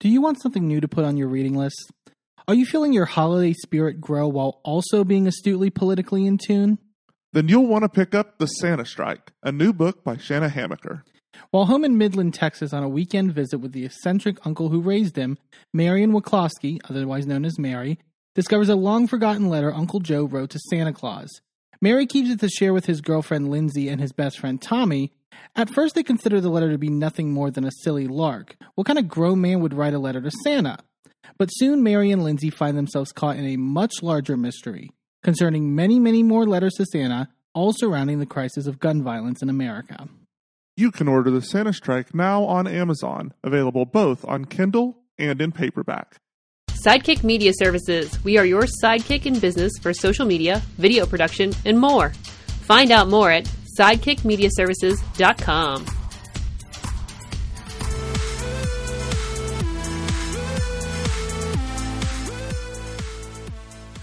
Do you want something new to put on your reading list? Are you feeling your holiday spirit grow while also being astutely politically in tune? Then you'll want to pick up The Santa Strike, a new book by Shanna Hamaker. While home in Midland, Texas, on a weekend visit with the eccentric uncle who raised him, Marion Wachlowski, otherwise known as Mary, discovers a long-forgotten letter Uncle Joe wrote to Santa Claus. Mary keeps it to share with his girlfriend Lindsay and his best friend Tommy. At first, they consider the letter to be nothing more than a silly lark. What kind of grown man would write a letter to Santa? But soon, Mary and Lindsay find themselves caught in a much larger mystery, concerning many, many more letters to Santa, all surrounding the crisis of gun violence in America. You can order The Santa Strike now on Amazon, available both on Kindle and in paperback. Sidekick Media Services. We are your sidekick in business for social media, video production, and more. Find out more at sidekick media services dot com.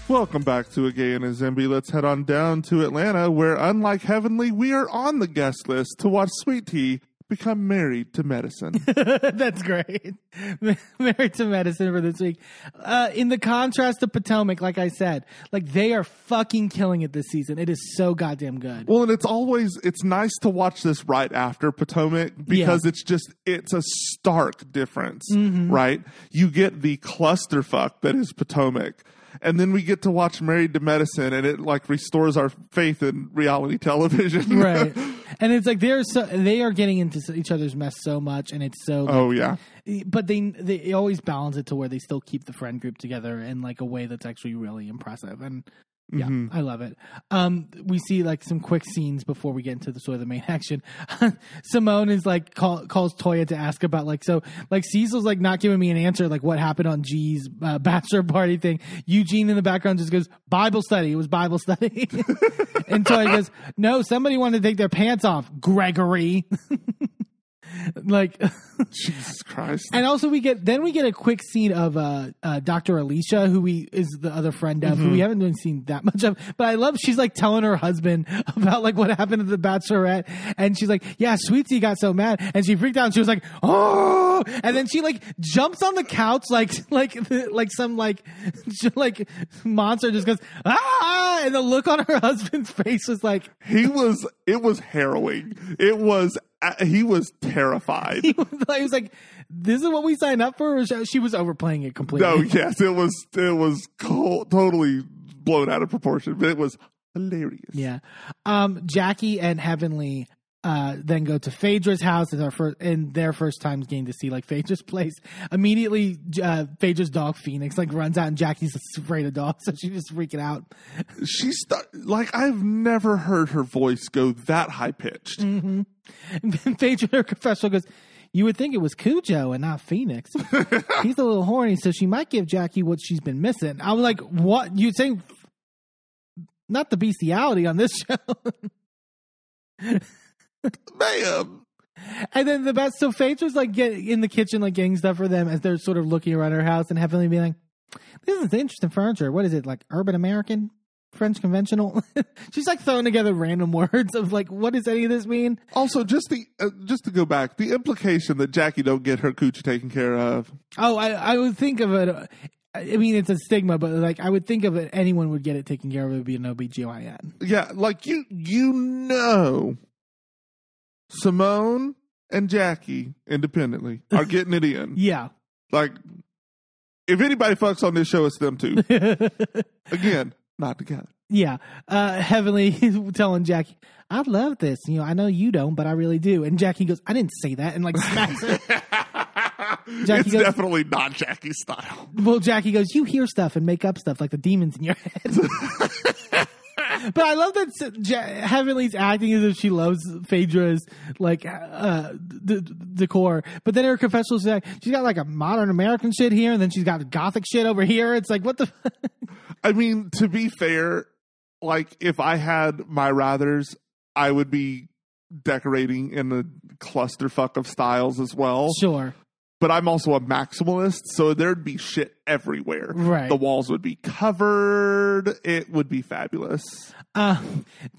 Welcome back to A Gay and His Enby. Let's head on down to Atlanta, where, unlike Heavenly, we are on the guest list to watch Sweet Tea Become married to medicine. That's great. Married to medicine for this week. Uh, in the contrast to Potomac, like I said, like they are fucking killing it this season. It is so goddamn good. Well, and it's always, it's nice to watch this right after Potomac because yeah. it's just, it's a stark difference, mm-hmm. right? You get the clusterfuck that is Potomac. And then we get to watch Married to Medicine, and it like restores our faith in reality television. Right. And it's like they're so they are getting into each other's mess so much, and it's so. Like, oh yeah. But they they always balance it to where they still keep the friend group together in like a way that's actually really impressive, and yeah, mm-hmm. I love it. Um, we see like some quick scenes before we get into the sort of the main action. Simone is like call, calls Toya to ask about like so like Cecil's like not giving me an answer like what happened on G's uh, bachelor party thing. Eugene in the background just goes Bible study. It was Bible study. And Toya goes, no, somebody wanted to take their pants off, Gregory. Like Jesus Christ. And also we get then we get a quick scene of uh, uh Doctor Alicia, who we is the other friend of, mm-hmm. who we haven't really seen that much of, but I love she's like telling her husband about like what happened at the bachelorette, and she's like, yeah, Sweet Tea got so mad and she freaked out and she was like, oh, and then she like jumps on the couch like like like some like like monster, just goes ah, and the look on her husband's face was like he was it was harrowing. It was He was terrified. He was, he was like, this is what we signed up for? She was overplaying it completely. No, yes. It was it was cold, totally blown out of proportion, but it was hilarious. Yeah. Um, Jackie and Heavenly uh, then go to Phaedra's house in, our first, in their first time getting to see like Phaedra's place. Immediately, uh, Phaedra's dog, Phoenix, like runs out and Jackie's afraid of dogs, so she's just freaking out. She's st- like, I've never heard her voice go that high-pitched. Mm-hmm. And then Phaedra, her confessional, goes, you would think it was Cujo and not Phoenix. He's a little horny, so she might give Jackie what she's been missing. I was like, what? You think not the bestiality on this show. Ma'am. And then the best, so Phaedra's like getting in the kitchen, like getting stuff for them as they're sort of looking around her house, and Heavenly being like, this is interesting furniture. What is it, like urban American? French conventional. She's like throwing together random words of like, what does any of this mean? Also, just the uh, just to go back, the implication that Jackie don't get her coochie taken care of. Oh, I, I would think of it. Uh, I mean, it's a stigma, but like I would think of it. Anyone would get it taken care of. It would be an O B G Y N. Yeah, like you, you know, Simone and Jackie independently are getting it in. Yeah, like if anybody fucks on this show, it's them two. Again. Not together. Yeah. Uh, Heavenly telling Jackie, I love this. You know, I know you don't, but I really do. And Jackie goes, I didn't say that. And like smacks her. It's goes, definitely not Jackie's style. Well, Jackie goes, you hear stuff and make up stuff like the demons in your head. But I love that ja- Heavenly's acting as if she loves Phaedra's like uh, d- d- decor. But then her confessional, she's, like, she's got like a modern American shit here, and then she's got gothic shit over here. It's like, what the? I mean, to be fair, like if I had my rathers, I would be decorating in the clusterfuck of styles as well. Sure. But I'm also a maximalist, so there'd be shit everywhere. Right. The walls would be covered. It would be fabulous. Uh,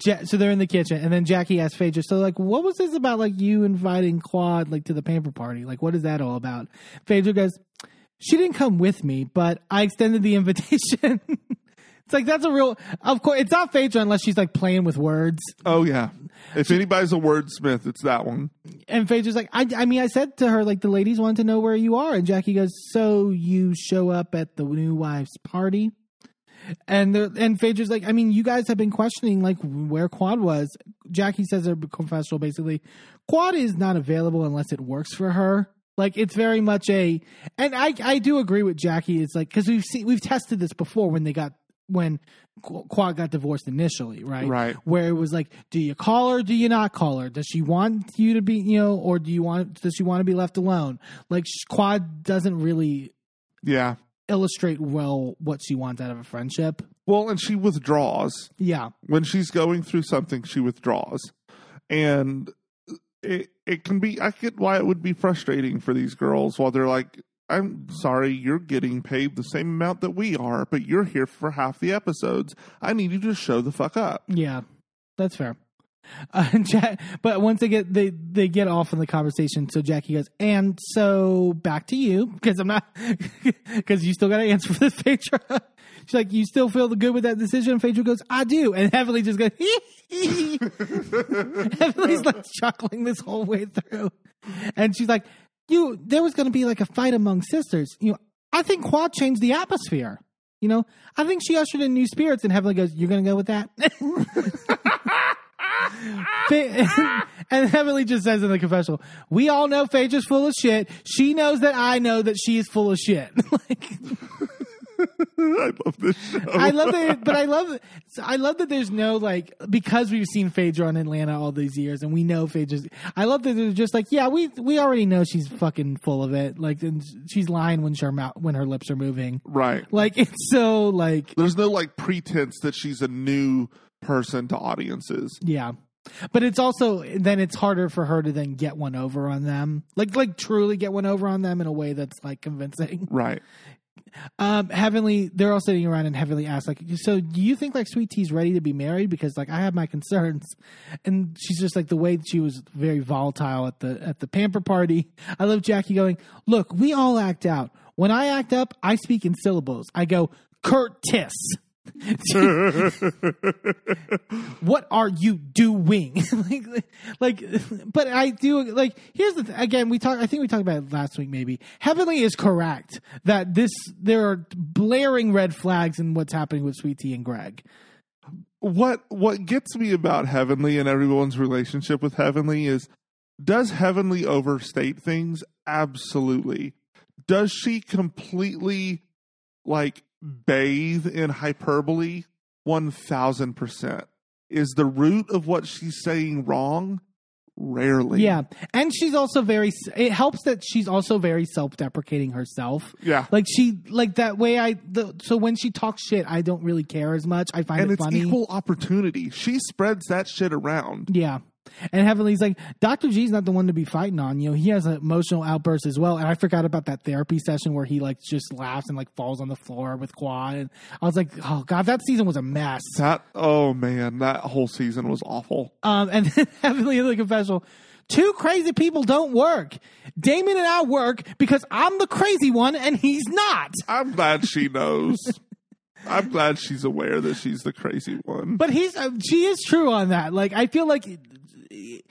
ja- so they're in the kitchen, and then Jackie asked Phaedra, so, like, what was this about, like, you inviting Quad, like, to the pamper party? Like, what is that all about? Phaedra goes, she didn't come with me, but I extended the invitation. It's like, that's a real, of course, it's not Phaedra unless she's like playing with words. Oh, yeah. If she, anybody's a wordsmith, it's that one. And Phaedra's like, I, I mean, I said to her, like, the ladies want to know where you are. And Jackie goes, so you show up at the new wife's party? And the, and Phaedra's like, I mean, you guys have been questioning, like, where Quad was. Jackie says her confessional, basically, Quad is not available unless it works for her. Like, it's very much a, and I, I do agree with Jackie. It's like, because we've seen, we've tested this before when they got, when Quad got divorced initially, right? Right. Where it was like, do you call her? Do you not call her? Does she want you to be, you know, or do you want, does she want to be left alone? Like, Quad doesn't really yeah. illustrate well what she wants out of a friendship. Well, and she withdraws. Yeah. When she's going through something, she withdraws. And it, it can be, I get why it would be frustrating for these girls while they're like, I'm sorry, you're getting paid the same amount that we are, but you're here for half the episodes. I need you to show the fuck up. Yeah, that's fair. Uh, Jack, but once they get they they get off in the conversation, so Jackie goes, and so back to you, because I'm not because you still got to answer for this, Phaedra. She's like, you still feel good with that decision? Phaedra goes, I do. And Heavenly just goes, hee hee. Heavenly's like chuckling this whole way through, and she's like, you there was going to be like a fight among sisters. You know, I think Quad changed the atmosphere. You know, I think she ushered in new spirits. And Heavenly goes, you're going to go with that. And Heavenly just says in the confessional, we all know Phaedra's full of shit. She knows that I know that she is full of shit. Like, I love this show. I love that, but I love I love that there's no, like, because we've seen Phaedra on Atlanta all these years and we know Phaedra's, I love that they're just like, yeah, we we already know she's fucking full of it. Like, and she's lying when her mouth, when her lips are moving. Right. Like, it's so, like, there's no, like, pretense that she's a new person to audiences. Yeah. But it's also, then it's harder for her to then get one over on them. Like, like truly get one over on them in a way that's, like, convincing. Right. Um, Heavenly, they're all sitting around, and Heavenly asks, like, so do you think, like, Sweet Tea's ready to be married? Because, like, I have my concerns. And she's just like, the way that she was very volatile at the at the pamper party. I love Jackie going, look, we all act out. When I act up, I speak in syllables. I go, Curtis. What are you doing? like, like, but I do, like, here's the thing. Again, we talked, I think we talked about it last week, maybe. Heavenly is correct that this, there are blaring red flags in what's happening with Sweet Tea and Greg. What, what gets me about Heavenly and everyone's relationship with Heavenly is, does Heavenly overstate things? Absolutely. Does she completely, like, bathe in hyperbole? One thousand percent. Is the root of what she's saying wrong? Rarely. Yeah. And she's also very, it helps that she's also very self-deprecating herself. Yeah. Like she, like that way I, the, so when she talks shit, I don't really care as much. I find and it it's funny. Equal opportunity. She spreads that shit around. Yeah. And Heavenly's like, Doctor G's not the one to be fighting on. You know, he has an emotional outburst as well. And I forgot about that therapy session where he, like, just laughs and, like, falls on the floor with Quad. And I was like, oh, God, that season was a mess. That, oh, man, that whole season was awful. Um, and then Heavenly in the confessional, two crazy people don't work. Damon and I work because I'm the crazy one and he's not. I'm glad she knows. I'm glad she's aware that she's the crazy one. But he's uh, she is true on that. Like, I feel like...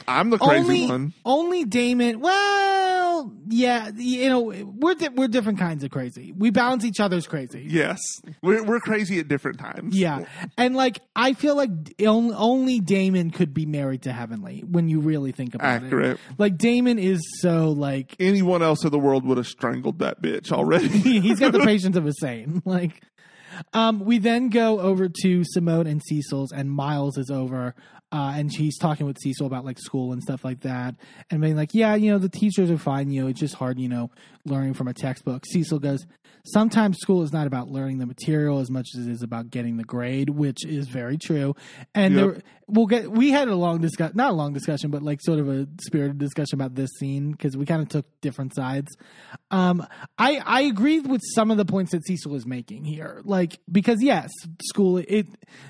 I'm the crazy only, one. Only Damon. Well, yeah, you know, we're di we're different kinds of crazy. We balance each other's crazy. Yes, we're we're crazy at different times. Yeah, and like I feel like only Damon could be married to Heavenly when you really think about Accurate. it. Like Damon is so like anyone else in the world would have strangled that bitch already. He's got the patience of a saint. Like. Um, we then go over to Simone and Cecil's, and Miles is over, uh, and he's talking with Cecil about, like, school and stuff like that, and being like, yeah, you know, the teachers are fine, you know, it's just hard, you know, learning from a textbook. Cecil goes, sometimes school is not about learning the material as much as it is about getting the grade, which is very true. And yep. there, we'll get, we had a long discuss, not a long discussion, but, like, sort of a spirited discussion about this scene, because we kind of took different sides. Um, I, I agreed with some of the points that Cecil is making here, like, Like, because yes, school, it,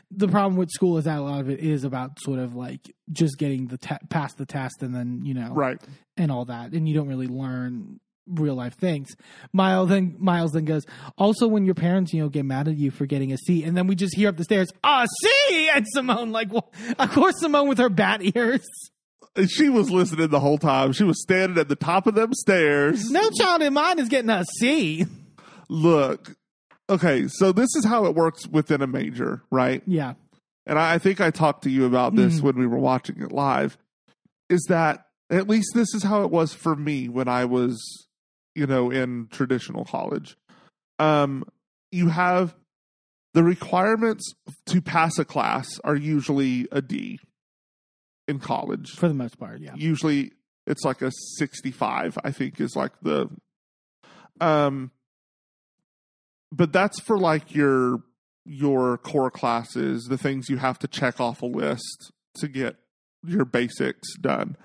the problem with school is that a lot of it is about sort of like just getting the te past the test and then, you know, right. And all that. And you don't really learn real life things. Miles then, Miles then goes, also when your parents, you know, get mad at you for getting a C, and then we just hear up the stairs, a C! And Simone, like, well, of course, Simone with her bat ears. She was listening the whole time. She was standing at the top of them stairs. No child in mine is getting a C. Look. Okay, so this is how it works within a major, right? Yeah. And I think I talked to you about this mm-hmm. when we were watching it live, is that at least this is how it was for me when I was, you know, in traditional college. Um, you have the requirements to pass a class are usually a D in college. For the most part, yeah. Usually it's like a sixty-five, I think, is like the... um. But that's for like your your core classes, the things you have to check off a list to get your basics done.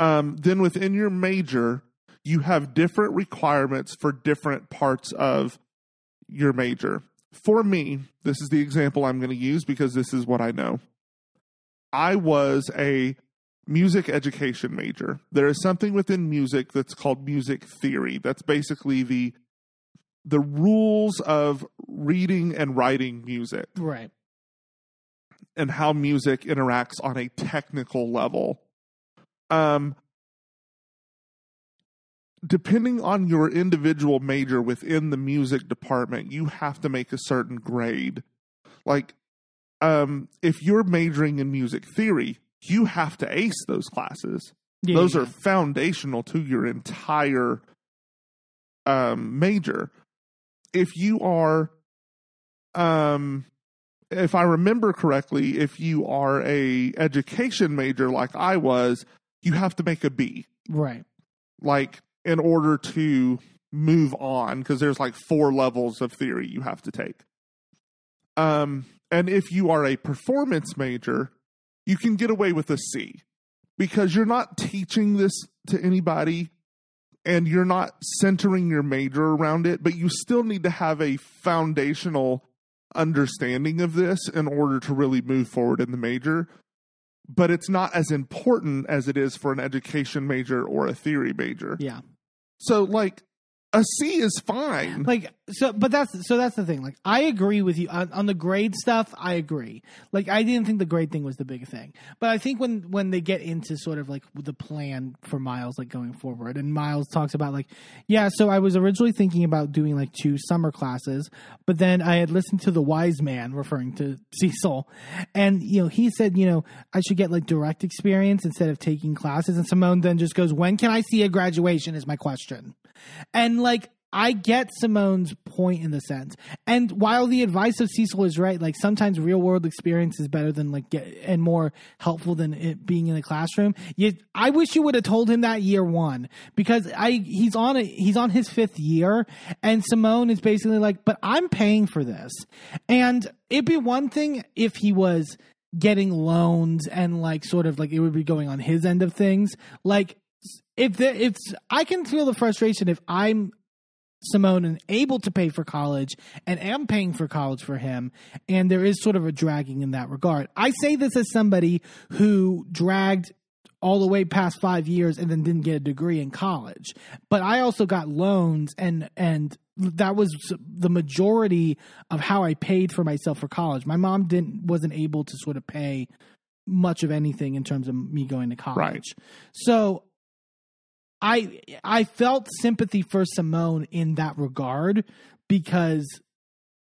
Um, then within your major, you have different requirements for different parts of your major. For me, this is the example I'm going to use because this is what I know. I was a music education major. There is something within music that's called music theory. That's basically the the rules of reading and writing music. Right. And how music interacts on a technical level. Um, depending on your individual major within the music department, you have to make a certain grade. Like, um, if you're majoring in music theory, you have to ace those classes. Yeah, those yeah. are foundational to your entire um, major. If you are, um, if I remember correctly, if you are a education major like I was, you have to make a B. Right. Like, in order to move on, because there's like four levels of theory you have to take. Um, and if you are a performance major, you can get away with a C, because you're not teaching this to anybody and you're not centering your major around it, but you still need to have a foundational understanding of this in order to really move forward in the major. But it's not as important as it is for an education major or a theory major. Yeah. So like a C is fine. Like, so, but that's, so that's the thing. Like, I agree with you on, on the grade stuff. I agree. Like, I didn't think the grade thing was the big thing, but I think when, when they get into sort of like the plan for Miles, like going forward, and Miles talks about like, yeah, so I was originally thinking about doing like two summer classes, but then I had listened to the wise man, referring to Cecil, and, you know, he said, you know, I should get like direct experience instead of taking classes. And Simone then just goes, when can I see a graduation is my question. And like, I get Simone's point in the sense. And while the advice of Cecil is right, like sometimes real world experience is better than like get, and more helpful than it being in a classroom. You, I wish you would have told him that year one, because I he's on a, he's on his fifth year, and Simone is basically like, but I'm paying for this. And it'd be one thing if he was getting loans and like sort of like it would be going on his end of things. Like, If there, if I can feel the frustration if I'm Simone and able to pay for college and am paying for college for him, and there is sort of a dragging in that regard. I say this as somebody who dragged all the way past five years and then didn't get a degree in college, but I also got loans, and and that was the majority of how I paid for myself for college. My mom didn't wasn't able to sort of pay much of anything in terms of me going to college. Right. So I I felt sympathy for Simone in that regard, because,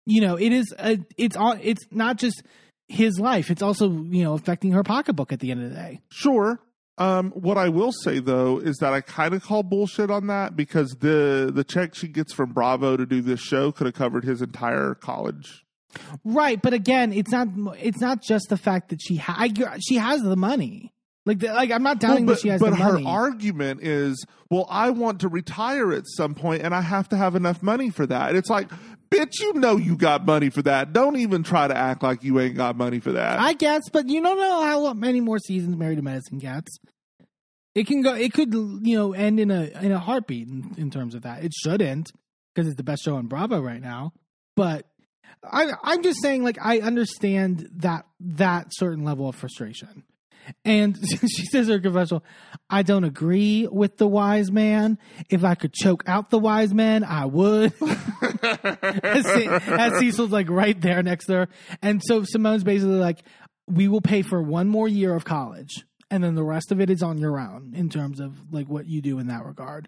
you know, it is a, it's on it's not just his life, it's also, you know, affecting her pocketbook at the end of the day. Sure. Um, what I will say though is that I kind of call bullshit on that, because the the check she gets from Bravo to do this show could have covered his entire college. Right, but again, it's not it's not just the fact that she ha- I, she has the money. Like, the, like I'm not doubting well, but, that she has but the money. But her argument is, well, I want to retire at some point, and I have to have enough money for that. And it's like, bitch, you know you got money for that. Don't even try to act like you ain't got money for that. I guess, but you don't know how many more seasons Married to Medicine gets. It can go. It could, you know, end in a in a heartbeat in, in terms of that. It shouldn't, because it's the best show on Bravo right now. But I, I'm just saying, like, I understand that that certain level of frustration. And she says her confessional, I don't agree with the wise man. If I could choke out the wise man, I would. as, as Cecil's like right there next to her. And so Simone's basically like, we will pay for one more year of college, and then the rest of it is on your own in terms of like what you do in that regard.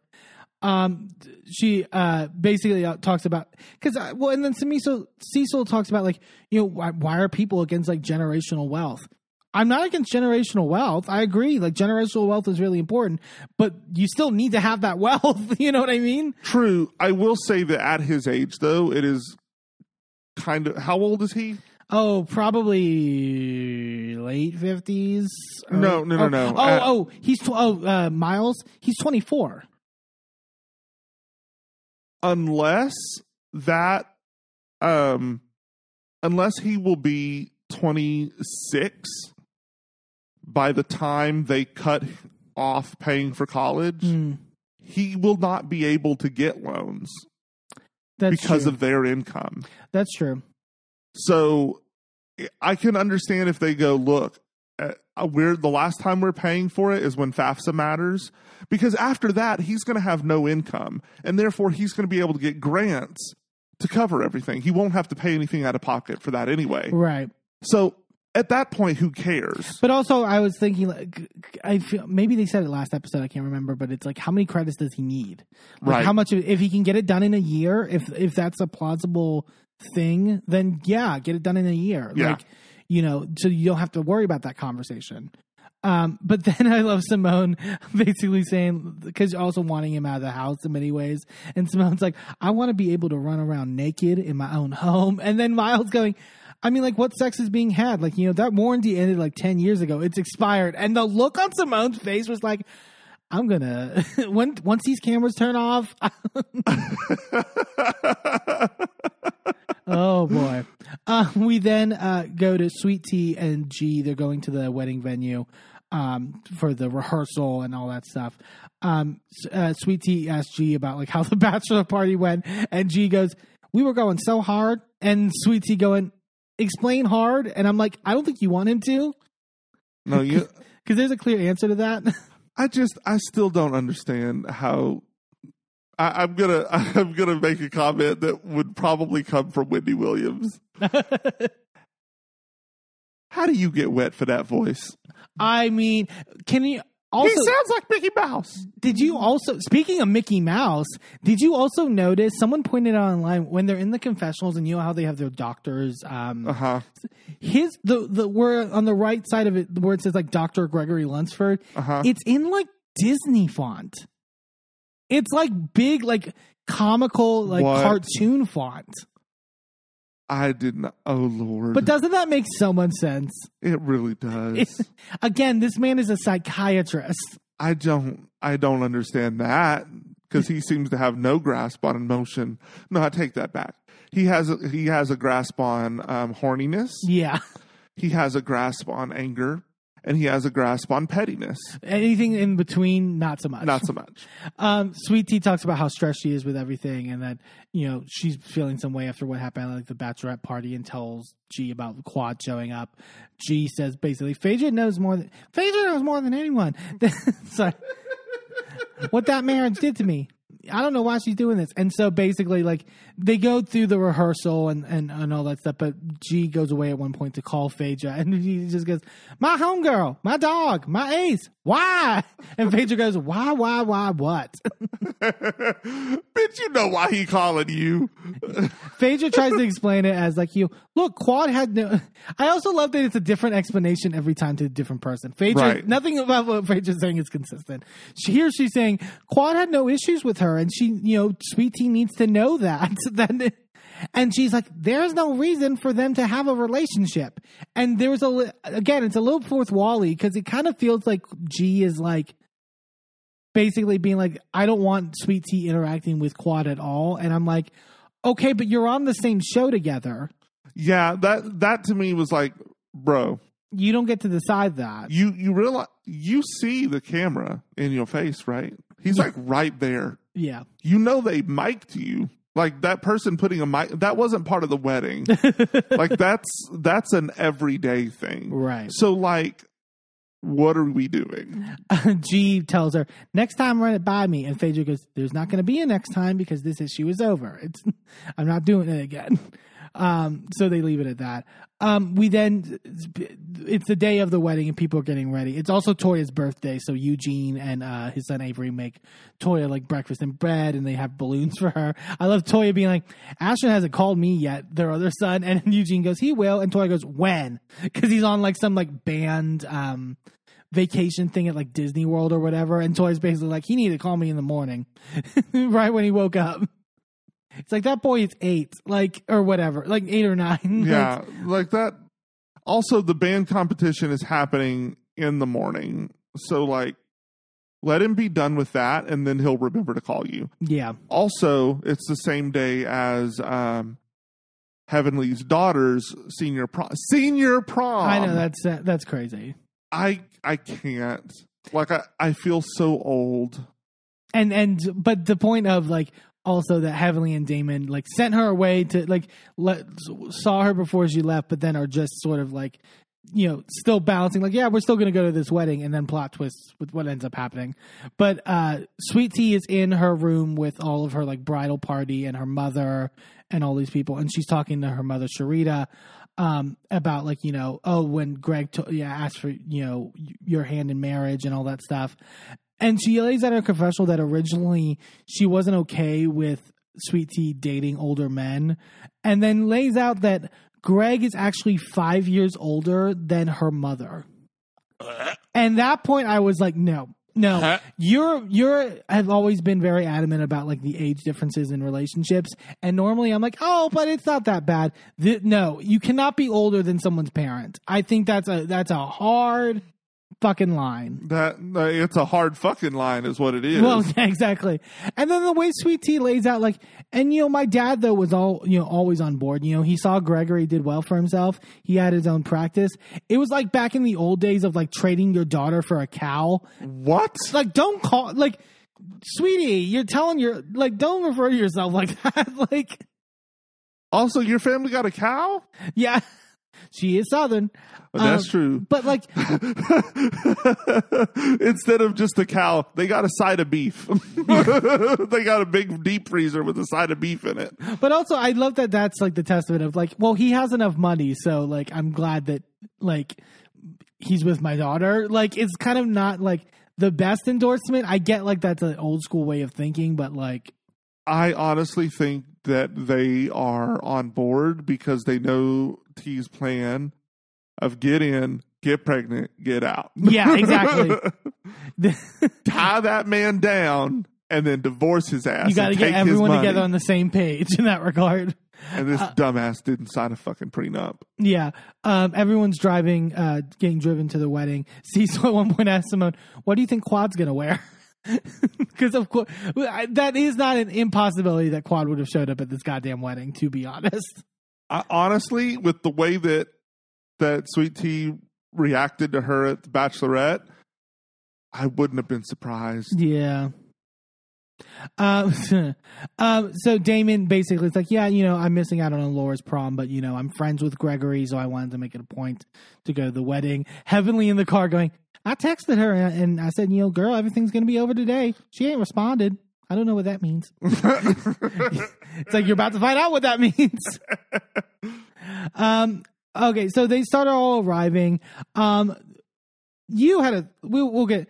Um, she uh, basically talks about because well, and then Cecil, Cecil talks about like, you know, why, why are people against like generational wealth? I'm not against generational wealth. I agree. Like, generational wealth is really important, but you still need to have that wealth. You know what I mean? True. I will say that at his age, though, it is kind of... How old is he? Oh, probably late fifties. Or, no, no, no, or, no. Oh, at, oh, he's... Tw- oh, uh, Miles, he's twenty-four. Unless that... um, Unless he will be twenty-six... by the time they cut off paying for college, mm. he will not be able to get loans That's because true. of their income. That's true. So I can understand if they go, look, uh, we're the last time we're paying for it is when FAFSA matters, because after that, he's going to have no income, and therefore he's going to be able to get grants to cover everything. He won't have to pay anything out of pocket for that anyway. Right. So at that point, who cares? But also, I was thinking, like, I feel maybe they said it last episode. I can't remember, but it's like, how many credits does he need? Like, right. How much? If he can get it done in a year, if if that's a plausible thing, then yeah, get it done in a year. Yeah. Like, you know, so you don't have to worry about that conversation. Um, but then I love Simone basically saying, because also wanting him out of the house in many ways. And Simone's like, I want to be able to run around naked in my own home. And then Miles going, I mean, like, what sex is being had? Like, you know, that warranty ended like ten years ago. It's expired. And the look on Simone's face was like, I'm going to, when once these cameras turn off. Oh, boy. Uh, we then uh, go to Sweet Tea and G. They're going to the wedding venue um, for the rehearsal and all that stuff. Um, uh, Sweet Tea asked G about, like, how the bachelor party went. And G goes, we were going so hard. And Sweet Tea going, explain hard. And I'm like, I don't think you want him to. No, you. Because there's a clear answer to that. I just, I still don't understand how... I, I'm gonna I'm gonna make a comment that would probably come from Wendy Williams. How do you get wet for that voice? I mean, can you also? He sounds like Mickey Mouse. Did you also? Speaking of Mickey Mouse, did you also notice someone pointed out online when they're in the confessionals and you know how they have their doctors? Um, uh huh. His the the word on the right side of it where it says like Doctor Gregory Lunsford. Uh-huh. It's in like Disney font. It's like big, like comical, like what? Cartoon font. I didn't. Oh, Lord. But doesn't that make so much sense? It really does. It's, again, this man is a psychiatrist. I don't I don't understand that because he seems to have no grasp on emotion. No, I take that back. He has a, he has a grasp on um, horniness. Yeah. He has a grasp on anger. And he has a grasp on pettiness. Anything in between, not so much. Not so much. um, Sweet Tea talks about how stressed she is with everything and that, you know, she's feeling some way after what happened at like, the bachelorette party and tells G about the Quad showing up. G says basically, Phaedra knows more than, Phaedra knows more than anyone. So, what that marriage did to me. I don't know why she's doing this. And so basically, like, they go through the rehearsal and, and, and all that stuff, but G goes away at one point to call Phaedra, and he just goes, my homegirl, my dog, my ace, why? And Phaedra goes, why, why, why, what? Bitch, you know why he calling you. Phaedra tries to explain it as, like, you look, Quad had no... I also love that it's a different explanation every time to a different person. Phaedra, right. Nothing about what Phaedra's saying is consistent. She, here she's saying, Quad had no issues with her. And she, you know, Sweet Tea needs to know that. Then, and she's like, there's no reason for them to have a relationship. And there was a, again, it's a little fourth wall-y because it kind of feels like G is like basically being like, I don't want Sweet Tea interacting with Quad at all. And I'm like, okay, but you're on the same show together. Yeah, that that to me was like, bro. You don't get to decide that. You, you realize, you see the camera in your face, right? He's yeah. like right there. Yeah. You know they mic'd you. Like that person putting a mic, that wasn't part of the wedding. Like that's that's an everyday thing. Right. So like what are we doing? Uh, G tells her, next time run it by me. And Phaedra goes, there's not going to be a next time because this issue is over. It's I'm not doing it again. Um, so they leave it at that. Um, we then, it's the day of the wedding and people are getting ready. It's also Toya's birthday. So Eugene and uh, his son Avery make Toya like breakfast and bread and they have balloons for her. I love Toya being like, Ashton hasn't called me yet, their other son. And Eugene goes, he will. And Toya goes, when? Because he's on like some like band um, vacation thing at like Disney World or whatever. And Toya's basically like, he needed to call me in the morning right when he woke up. It's like, that boy is eight, like, or whatever, like eight or nine. Yeah, like that. Also, the band competition is happening in the morning. So, like, let him be done with that, and then he'll remember to call you. Yeah. Also, it's the same day as um, Heavenly's daughter's senior prom. Senior prom! I know, that's uh, that's crazy. I I can't. Like, I, I feel so old. And and, but the point of, like... Also, that Heavenly and Damon like sent her away to like let, saw her before she left, but then are just sort of like you know, still balancing, like, yeah, we're still going to go to this wedding, and then plot twists with what ends up happening. But uh, Sweet Tea is in her room with all of her, like, bridal party and her mother and all these people, and she's talking to her mother, Sharita, um, about, like, you know, oh, when Greg t- yeah, asked for, you know, your hand in marriage and all that stuff. And she lays out her confessional that originally she wasn't okay with Sweet Tea dating older men, and then lays out that Greg is actually five years older than her mother. Uh, and that point I was like, no, no, uh, you're, you're, I've always been very adamant about like the age differences in relationships. And normally I'm like, oh, but it's not that bad. The, no, you cannot be older than someone's parent. I think that's a, that's a hard fucking line. That uh, it's a hard fucking line is what it is. Well, yeah, exactly. And then the way Sweet Tea lays out, like, and you know, my dad though was all, you know, always on board. You know, he saw Gregory did well for himself. He had his own practice. It was like back in the old days of like trading your daughter for a cow. What? Like, don't call, like, sweetie, you're telling your, like, don't refer to yourself like that. Like, also, your family got a cow? Yeah. She is Southern. Well, that's um, true. But like, instead of just a cow, they got a side of beef. They got a big deep freezer with a side of beef in it. But also, I love that that's like the testament of like, well, he has enough money, so like, I'm glad that like he's with my daughter. Like, it's kind of not like the best endorsement. I get like that's an old school way of thinking, but like, I honestly think that they are on board because they know T's plan of get in, get pregnant, get out. Yeah, exactly. Tie that man down and then divorce his ass. You got to get everyone together on the same page in that regard. And this uh, dumbass didn't sign a fucking prenup. Yeah. Um, everyone's driving, uh, getting driven to the wedding. Cecil at one point asked Simone, what do you think Quad's going to wear? Because of course that is not an impossibility that Quad would have showed up at this goddamn wedding, to be honest. I, honestly, with the way that that Sweet Tea reacted to her at the Bachelorette, I wouldn't have been surprised. Yeah. Um, um, so Damon basically is like, yeah, you know, I'm missing out on Laura's prom, but you know, I'm friends with Gregory, so I wanted to make it a point to go to the wedding. Heavenly in the car going, I texted her and, and I said, you know, girl, everything's going to be over today. She ain't responded. I don't know what that means. It's like, you're about to find out what that means. um, okay. So they started all arriving. Um, you had a, we, we'll get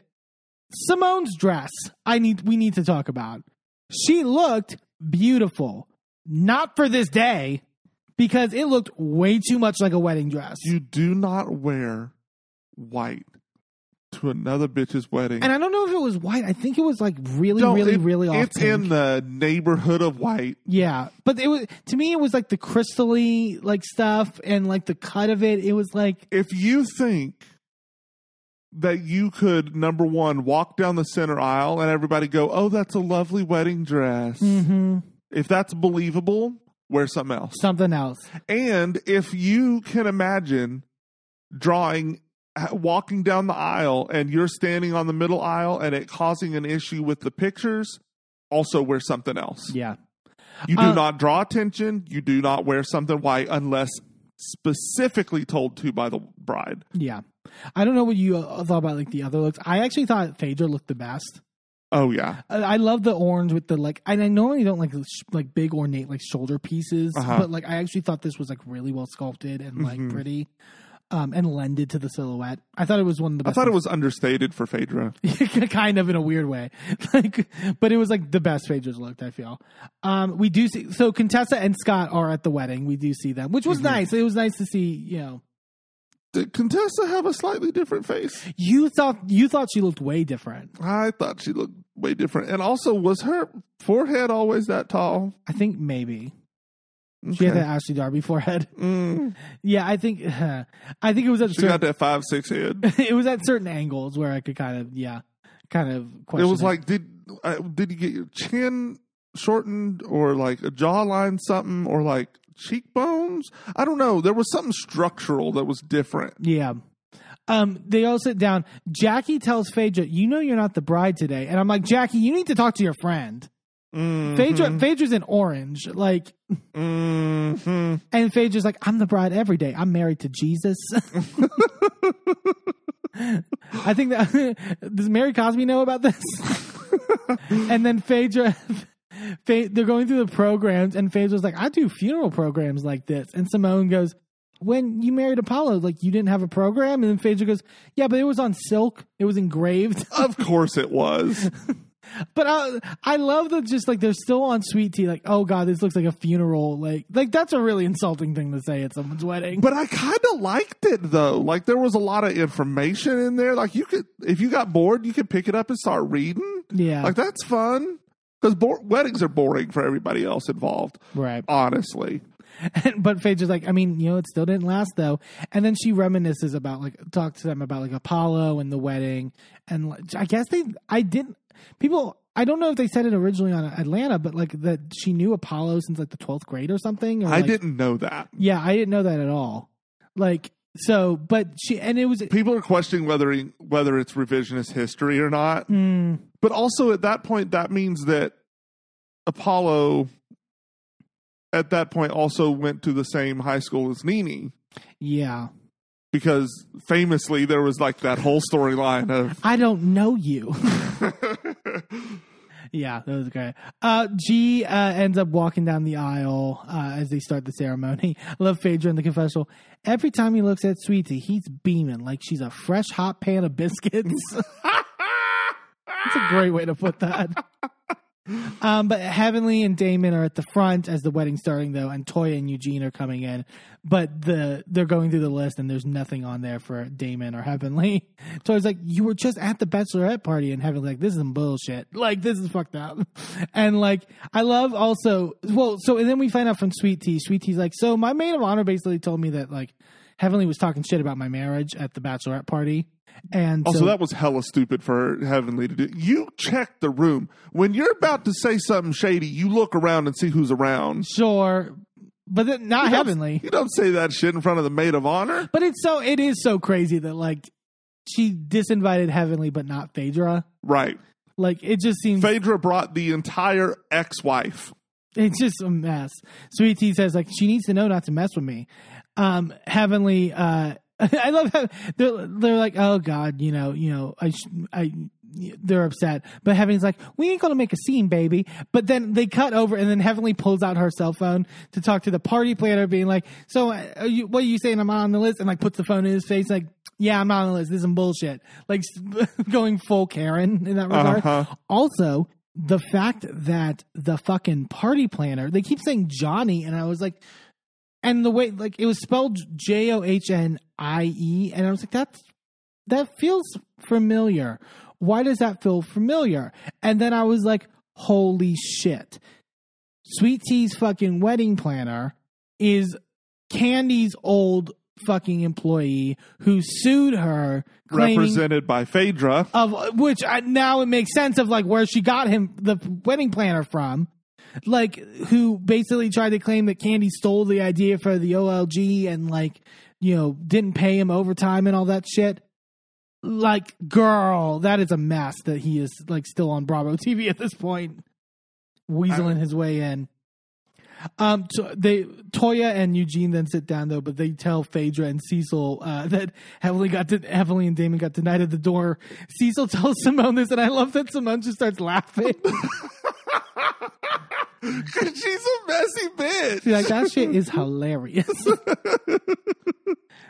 Simone's dress. I need, we need to talk about, she looked beautiful. Not for this day, because it looked way too much like a wedding dress. You do not wear white to another bitch's wedding. And I don't know if it was white. I think it was like really, no, really, it, really off. It's pink. In the neighborhood of white. Yeah. But it was, to me, it was like the crystally like stuff and like the cut of it. It was like, if you think that you could, number one, walk down the center aisle and everybody go, oh, that's a lovely wedding dress. Mm-hmm. If that's believable, wear something else. Something else. And if you can imagine drawing walking down the aisle and you're standing on the middle aisle and it causing an issue with the pictures, also wear something else. Yeah. You do uh, not draw attention. You do not wear something white unless specifically told to by the bride. Yeah. I don't know what you uh, thought about like the other looks. I actually thought Phaedra looked the best. Oh yeah. I, I love the orange with the like, and I normally don't like, sh- like big ornate, like shoulder pieces, uh-huh. but like, I actually thought this was like really well sculpted and like mm-hmm. pretty. Um, and lended to the silhouette. I thought it was one of the best. I thought ones. It was understated for Phaedra. Kind of in a weird way. like, But it was like the best Phaedra's looked, I feel. Um, we do see... So Contessa and Scott are at the wedding. We do see them, which was mm-hmm. nice. It was nice to see, you know... Did Contessa have a slightly different face? You thought you thought she looked way different. I thought she looked way different. And also, was her forehead always that tall? I think maybe. She okay. had that Ashley Darby forehead. Mm. Yeah, I think uh, I think it was at. She certain, got that five six head. It was at certain angles where I could kind of yeah, kind of question. It was it. Like did uh, did you get your chin shortened or like a jawline something or like cheekbones? I don't know. There was something structural that was different. Yeah. Um, they all sit down. Jackie tells Phaedra, "You know you're not the bride today," and I'm like, "Jackie, you need to talk to your friend." Mm-hmm. Phaedra, Phaedra's in orange, like, mm-hmm. and Phaedra's like, I'm the bride every day. I'm married to Jesus. I think that does Mary Cosby know about this? And then Phaedra, Phaedra, they're going through the programs, and Phaedra's like, I do funeral programs like this. And Simone goes, when you married Apollo, like, you didn't have a program? And then Phaedra goes, yeah, but it was on silk. It was engraved. Of course it was. But I, I love that just, like, they're still on Sweet Tea. Like, oh, God, this looks like a funeral. Like, like that's a really insulting thing to say at someone's wedding. But I kind of liked it, though. Like, there was a lot of information in there. Like, you could, if you got bored, you could pick it up and start reading. Yeah. Like, that's fun. Because bo- weddings are boring for everybody else involved. Right. Honestly. And, but Phaedra's like, I mean, you know, it still didn't last, though. And then she reminisces about, like, talks to them about, like, Apollo and the wedding. And like, I guess they, I didn't, people, I don't know if they said it originally on Atlanta, but, like, that she knew Apollo since, like, the twelfth grade or something. Or I like, didn't know that. Yeah, I didn't know that at all. Like, so, but she, and it was. People are questioning whether, he, whether it's revisionist history or not. Mm. But also at that point, that means that Apollo at that point also went to the same high school as Nene. Yeah. Because famously there was like that whole storyline of I don't know you. Yeah, that was great. Uh, G uh, ends up walking down the aisle uh, as they start the ceremony. I love Phaedra in the confessional. Every time he looks at Sweet Tea, he's beaming like she's a fresh hot pan of biscuits. That's a great way to put that. Um, but Heavenly and Damon are at the front as the wedding's starting, though, and Toya and Eugene are coming in. But the they're going through the list, and there's nothing on there for Damon or Heavenly. Toya's like, you were just at the bachelorette party, and Heavenly's like, this is some bullshit. Like, this is fucked up. And, like, I love also – well, so – and then we find out from Sweet Tea. Sweet Tea's like, so my maid of honor basically told me that, like, Heavenly was talking shit about my marriage at the bachelorette party. And also, so, that was hella stupid for Heavenly to do. You check the room. When you're about to say something shady, you look around and see who's around. Sure. But then not you Heavenly. You don't say that shit in front of the maid of honor. But it's so it is so crazy that, like, she disinvited Heavenly but not Phaedra. Right. Like, it just seems Phaedra brought the entire ex-wife. It's just a mess. Sweet Tea says, like, she needs to know not to mess with me. Um, Heavenly uh I love how they're, they're like, oh, God, you know, you know, I, I, they're upset. But Heavenly's like, we ain't going to make a scene, baby. But then they cut over and then Heavenly pulls out her cell phone to talk to the party planner being like, so are you, what are you saying? I'm not on the list. And like puts the phone in his face like, yeah, I'm not on the list. This is some bullshit. Like going full Karen in that regard. Uh-huh. Also, the fact that the fucking party planner, they keep saying Johnny. And I was like. And the way, like, it was spelled J O H N I E, and I was like, that's, that feels familiar. Why does that feel familiar? And then I was like, holy shit. Sweet Tea's fucking wedding planner is Candy's old fucking employee who sued her. Claiming, represented by Phaedra. Of, which I, now it makes sense of, like, where she got him, the wedding planner from. Like, who basically tried to claim that Candy stole the idea for the O L G and, like, you know, didn't pay him overtime and all that shit. Like, girl, that is a mess that he is, like, still on Bravo T V at this point, weaseling I, his way in. Um, so they Toya and Eugene then sit down, though, but they tell Phaedra and Cecil uh, that Heavenly got to, Heavenly and Damon got denied at the door. Cecil tells Simone this, and I love that Simone just starts laughing. Because she's a messy bitch. She's like, that shit is hilarious.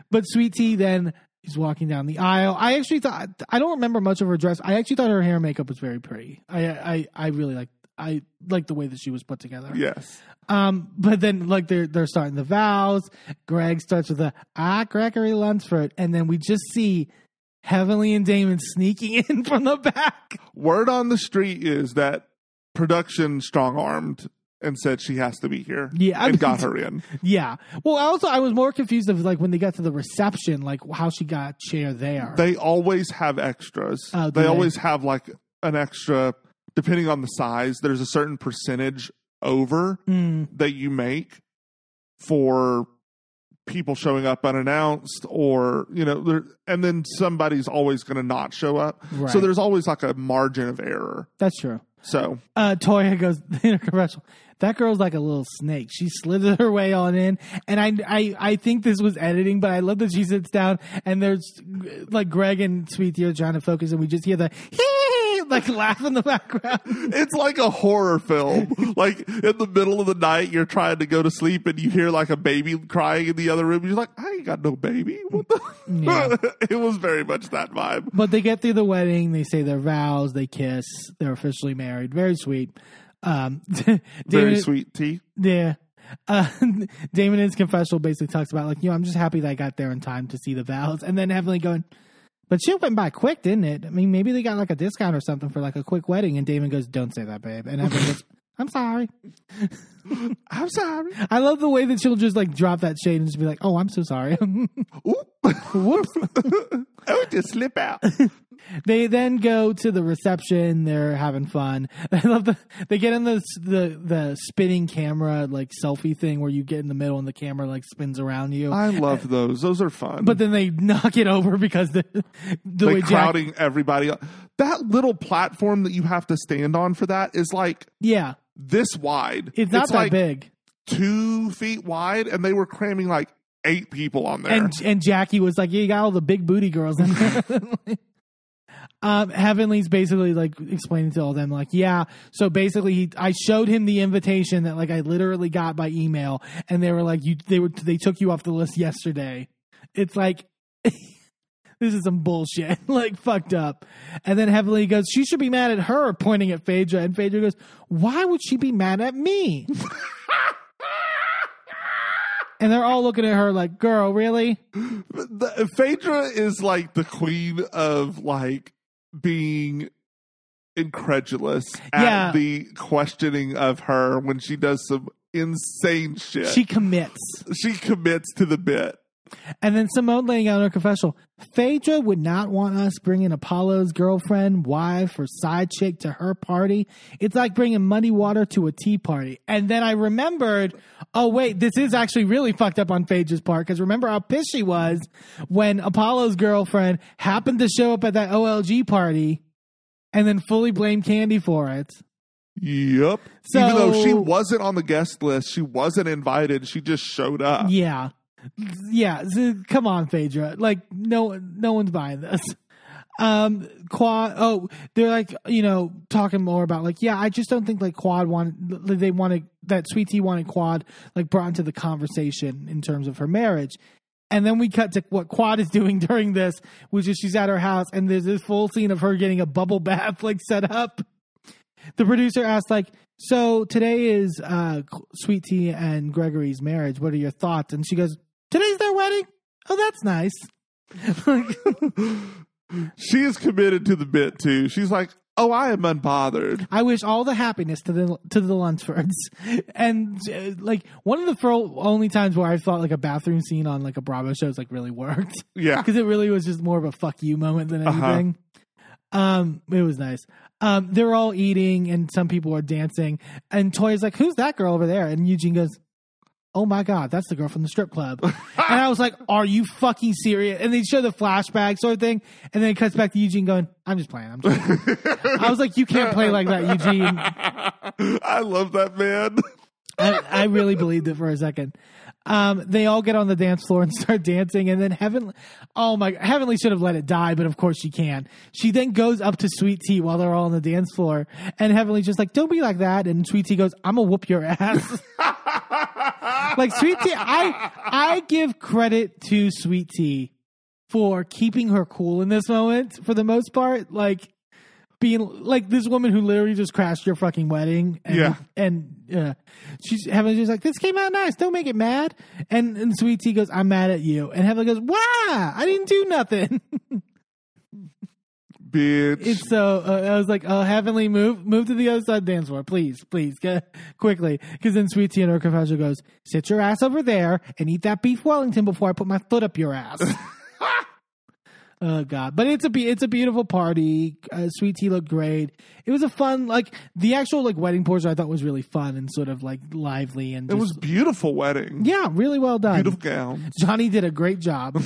But Sweet Tea then is walking down the aisle. I actually thought, I don't remember much of her dress. I actually thought her hair and makeup was very pretty. I I, I really liked, I liked the way that she was put together. Yes. Um, but then, like, they're, they're starting the vows. Greg starts with the, ah, Gregory Lunsford. And then we just see Heavenly and Damon sneaking in from the back. Word on the street is that production strong-armed and said she has to be here. Yeah, I and mean, got her in. Yeah. Well, also I was more confused of like when they got to the reception, like how she got chair there. They always have extras. Oh, they, they always have like an extra, depending on the size. There's a certain percentage over mm. that you make for people showing up unannounced, or you know, and then somebody's always going to not show up. Right. So there's always like a margin of error. That's true. So uh, Toya goes in a commercial. That girl's like a little snake. She slithered her way on in, and I, I, I think this was editing, but I love that she sits down and there's like Greg and Sweet Tea trying to focus, and we just hear the hee, like laugh in the background. It's like a horror film. Like in the middle of the night, you're trying to go to sleep, and you hear like a baby crying in the other room. You're like, I ain't got no baby. What the? Yeah. It was very much that vibe. But they get through the wedding. They say their vows. They kiss. They're officially married. Very sweet. Um, Damon, very sweet tea. Yeah. Uh, Damon in his confessional basically talks about, like, you know, I'm just happy that I got there in time to see the vows. And then Heavenly going, but shit went by quick, didn't it? I mean, maybe they got like a discount or something for like a quick wedding. And Damon goes, don't say that, babe. And Heavenly goes, I'm sorry. I'm sorry. I love the way that she'll just like drop that shade and just be like, oh, I'm so sorry. Oop. Whoops. Oh, just slip out. They then go to the reception. They're having fun. I love the, they get in the, the the spinning camera like selfie thing where you get in the middle and the camera like spins around you. I love those. Those are fun. But then they knock it over because the, the way crowding Jack- everybody up. That little platform that you have to stand on for that is like yeah this wide. It's not it's that like big. Two feet wide, and they were cramming like eight people on there. And and Jackie was like, yeah, you got all the big booty girls in there. Um, Heavenly's basically like explaining to all them like, yeah, so basically he, I showed him the invitation that like I literally got by email, and they were like, you, they were, they took you off the list yesterday. It's like, this is some bullshit, like fucked up. And then Heavenly goes, she should be mad at her, pointing at Phaedra. And Phaedra goes, why would she be mad at me? And they're all looking at her like, girl, really? The, Phaedra is like the queen of like being incredulous at yeah. the questioning of her when she does some insane shit. She commits. She commits to the bit. And then Simone laying out her confessional. Phaedra would not want us bringing Apollo's girlfriend, wife, or side chick to her party. It's like bringing muddy water to a tea party. And then I remembered, oh, wait, this is actually really fucked up on Phaedra's part, because remember how pissed she was when Apollo's girlfriend happened to show up at that O L G party and then fully blamed Candy for it. Yep. So, even though she wasn't on the guest list, she wasn't invited, she just showed up. Yeah. Yeah, come on, Phaedra. Like, no, no one's buying this. Um, Quad. Oh, they're like, you know, talking more about like, yeah, I just don't think like Quad wanted. They wanted that Sweet Tea wanted Quad like brought into the conversation in terms of her marriage. And then we cut to what Quad is doing during this, which is she's at her house and there's this full scene of her getting a bubble bath like set up. The producer asked like, so today is uh, Sweet Tea and Gregory's marriage. What are your thoughts? And she goes, today's their wedding? Oh, that's nice. She is committed to the bit, too. She's like, oh, I am unbothered. I wish all the happiness to the to the Lunsfords. And, uh, like, one of the fir- only times where I thought, like, a bathroom scene on, like, a Bravo show is, like, really worked. Yeah. Because it really was just more of a fuck you moment than anything. Uh-huh. Um, it was nice. Um, they're all eating, and some people are dancing. And Toya's like, who's that girl over there? And Eugene goes, oh my God, that's the girl from the strip club. And I was like, are you fucking serious? And they show the flashback sort of thing. And then it cuts back to Eugene going, I'm just playing. I'm just playing. I was like, you can't play like that, Eugene. I love that man. I, I really believed it for a second. Um, they all get on the dance floor and start dancing. And then Heavenly, oh my, Heavenly should have let it die, but of course she can. She then goes up to Sweet Tea while they're all on the dance floor. And Heavenly's just like, don't be like that. And Sweet Tea goes, I'm going to whoop your ass. Like Sweet Tea, I I give credit to Sweet Tea for keeping her cool in this moment for the most part. Like being like this woman who literally just crashed your fucking wedding. And, yeah, and uh, she's Heavenly just like, this came out nice. Don't make it mad. And and Sweet Tea goes, I'm mad at you. And Heavenly goes, why? I didn't do nothing. Bitch. It's so uh, I was like, oh, Heavenly, move move to the other side dance floor, please, please, get, quickly. Because then Sweet Tea in her confessional goes, sit your ass over there and eat that beef Wellington before I put my foot up your ass. Oh God! But it's a it's a beautiful party. Uh, Sweet Tea looked great. It was a fun like the actual like wedding portion I thought was really fun and sort of like lively and just, it was a beautiful wedding. Yeah, really well done. Beautiful gown. Johnny did a great job.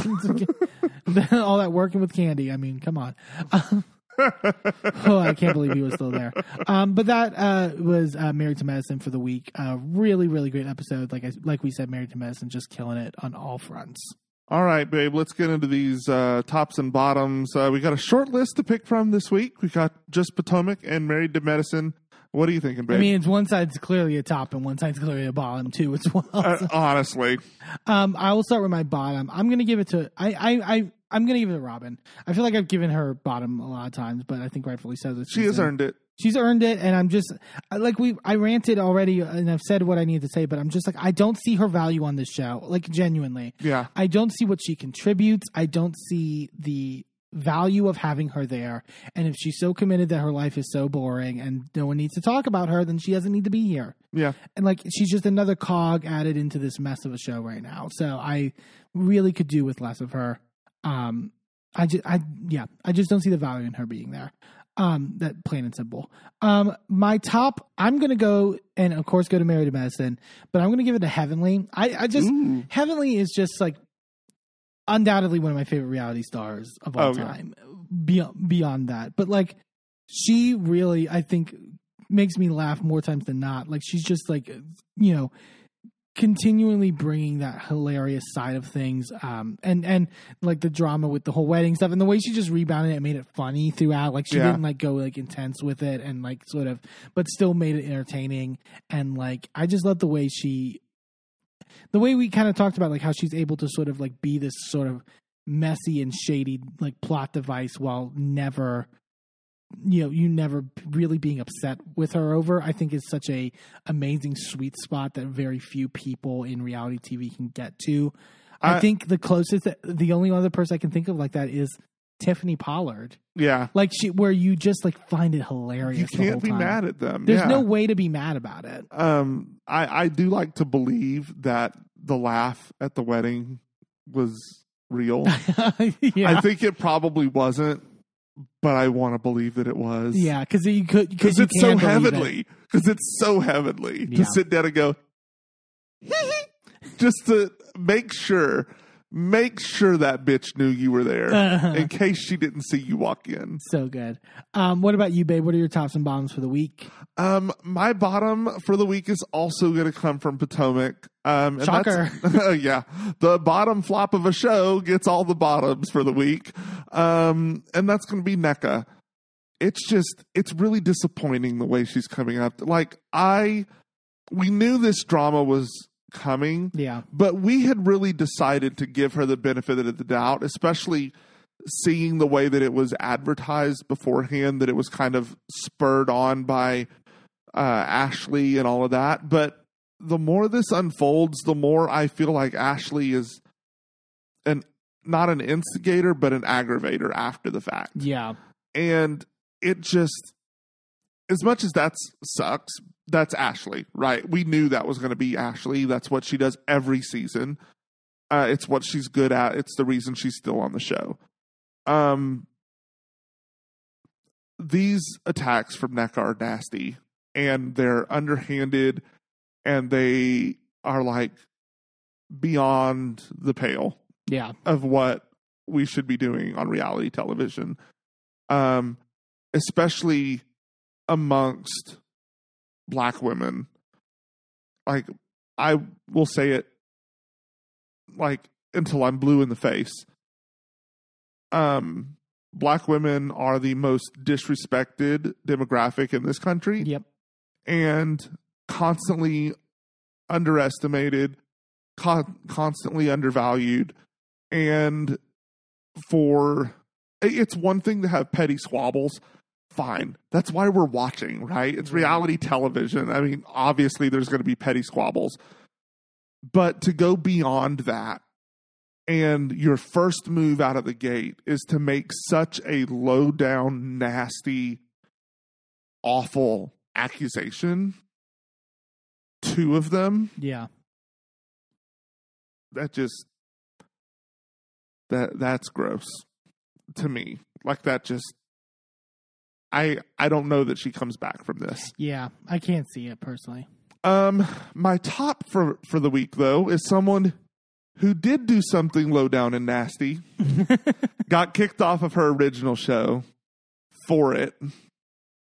All that working with Candy. I mean, come on. Um, Oh, I can't believe he was still there. Um, but that uh, was uh, Married to Medicine for the week. Uh, really, really great episode. Like I, like we said, Married to Medicine just killing it on all fronts. All right, babe, let's get into these uh, tops and bottoms. Uh, we got a short list to pick from this week. We got just Potomac and Married to Medicine. What are you thinking, babe? I mean, it's one side's clearly a top and one side's clearly a bottom, too, as well. Uh, honestly. Um, I will start with my bottom. I'm going to give it to I, – I, I, I'm going to give it to Robin. I feel like I've given her bottom a lot of times, but I think rightfully so. That she has earned it. She's earned it, and I'm just like we. I ranted already, and I've said what I need to say, but I'm just like I don't see her value on this show. Like genuinely, yeah. I don't see what she contributes. I don't see the value of having her there. And if she's so committed that her life is so boring and no one needs to talk about her, then she doesn't need to be here. Yeah, and like she's just another cog added into this mess of a show right now. So I really could do with less of her. Um, I just, I yeah, I just don't see the value in her being there. Um, that plain and simple. Um, my top, I'm going to go and of course go to Married to Medicine, but I'm going to give it to Heavenly. I, I just, Ooh. Heavenly is just like undoubtedly one of my favorite reality stars of all oh, time yeah. beyond, beyond that. But like, she really, I think makes me laugh more times than not. Like she's just like, you know, continually bringing that hilarious side of things, um, and and like the drama with the whole wedding stuff, and the way she just rebounded it and made it funny throughout. Like she yeah. didn't like go like intense with it, and like sort of, but still made it entertaining. And like I just love the way she, the way we kind of talked about like how she's able to sort of like be this sort of messy and shady like plot device while never. you know, you never really being upset with her over, I think is such a amazing sweet spot that very few people in reality T V can get to. I, I think the closest, the only other person I can think of like that is Tiffany Pollard. Yeah. Like she, where you just like find it hilarious. You can't the whole time. Be mad at them. There's yeah. no way to be mad about it. Um, I, I do like to believe that the laugh at the wedding was real. yeah. I think it probably wasn't. But I want to believe that it was. Yeah, because you could. Because it's, so it. it's so heavenly. Because it's so heavenly to sit down and go, just to make sure, make sure that bitch knew you were there uh-huh. in case she didn't see you walk in. So good. Um, what about you, babe? What are your tops and bottoms for the week? Um, my bottom for the week is also going to come from Potomac. Um, and Shocker. That's, yeah. The bottom flop of a show gets all the bottoms for the week. Um, and that's going to be Nneka. It's just, it's really disappointing the way she's coming up. Like I, we knew this drama was coming, yeah, but we had really decided to give her the benefit of the doubt, especially seeing the way that it was advertised beforehand, that it was kind of spurred on by, uh, Ashley and all of that. But the more this unfolds, the more I feel like Ashley is an not an instigator, but an aggravator after the fact. Yeah. And it just, as much as that sucks, that's Ashley, right? We knew that was going to be Ashley. That's what she does every season. Uh, it's what she's good at. It's the reason she's still on the show. Um, these attacks from Nneka are nasty, and they're underhanded, and they are like beyond the pale. Yeah, of what we should be doing on reality television, um, especially amongst Black women. Like, I will say it, like, until I'm blue in the face. Um, Black women are the most disrespected demographic in this country. Yep, and constantly underestimated, con- constantly undervalued. And for, it's one thing to have petty squabbles. Fine. That's why we're watching, right? It's reality television. I mean, obviously there's going to be petty squabbles, but to go beyond that, and your first move out of the gate is to make such a low down, nasty, awful accusation. Two of them. Yeah. That just, That that's gross to me. Like that just, I I don't know that she comes back from this. Yeah, I can't see it personally. Um, my top for for the week though is someone who did do something low down and nasty, got kicked off of her original show, for it,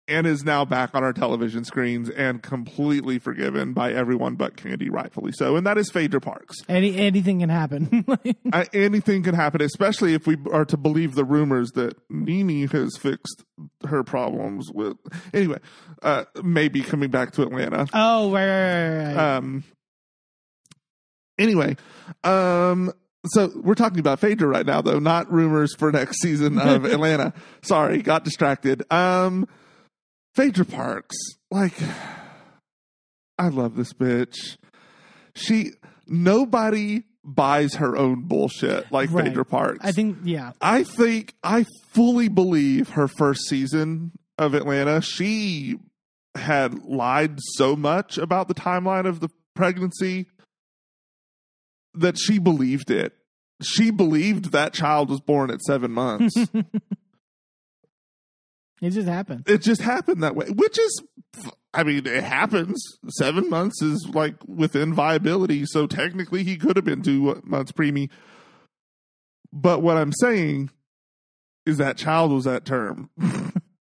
and is now back on our television screens and completely forgiven by everyone but Candy, rightfully so. And that is Phaedra Parks. Any, anything can happen. uh, anything can happen, especially if we are to believe the rumors that Nene has fixed her problems with... Anyway, uh, maybe coming back to Atlanta. Oh, right, right, right, right. Um, anyway, um... so we're talking about Phaedra right now, though, not rumors for next season of Atlanta. Sorry, got distracted. Um, Phaedra Parks, like, I love this bitch. She, nobody buys her own bullshit like right. Phaedra Parks. I think, yeah. I think, I fully believe her first season of Atlanta, she had lied so much about the timeline of the pregnancy that she believed it. She believed that child was born at seven months. It just happened. It just happened that way, which is, I mean, it happens. Seven months is like within viability. So technically he could have been two months preemie. But what I'm saying is that child was at term.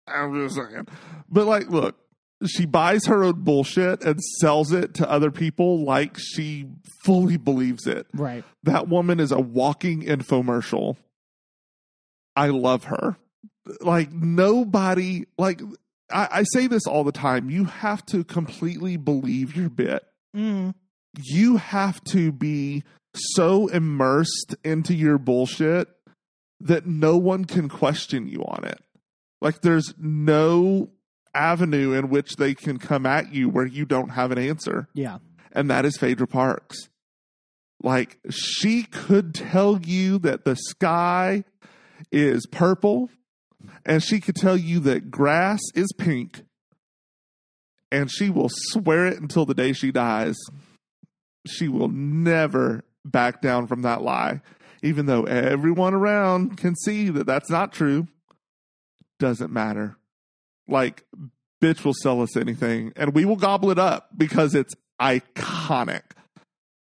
I'm just saying. But like, look, she buys her own bullshit and sells it to other people like she fully believes it. Right. That woman is a walking infomercial. I love her. Like, nobody, like, I, I say this all the time. You have to completely believe your bit. Mm. You have to be so immersed into your bullshit that no one can question you on it. Like, there's no avenue in which they can come at you where you don't have an answer. Yeah. And that is Phaedra Parks. Like, she could tell you that the sky is purple, and she could tell you that grass is pink, and she will swear it until the day she dies. She will never back down from that lie, even though everyone around can see that that's not true. Doesn't matter. Like, bitch will sell us anything, and we will gobble it up because it's iconic.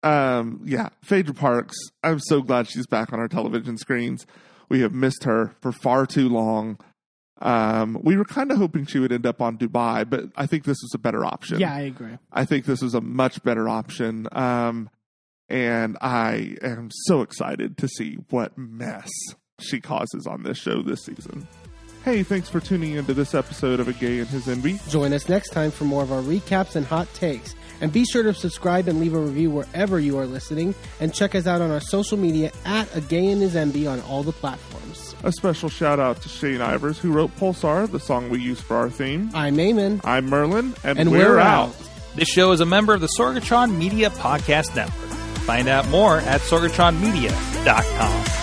Um, yeah, Phaedra Parks, I'm so glad she's back on our television screens. We have missed her for far too long. Um, we were kind of hoping she would end up on Dubai, but I think this was a better option. Yeah, I agree. I think this was a much better option. Um, and I am so excited to see what mess she causes on this show this season. Hey, thanks for tuning into this episode of A Gay and His Enby. Join us next time for more of our recaps and hot takes. And be sure to subscribe and leave a review wherever you are listening. And check us out on our social media at A Gay and His Enby on all the platforms. A special shout out to Shane Ivers, who wrote Pulsar, the song we use for our theme. I'm Eamon. I'm Merlin. And, and we're, we're out. out. This show is a member of the Sorgatron Media Podcast Network. Find out more at sorgatron media dot com.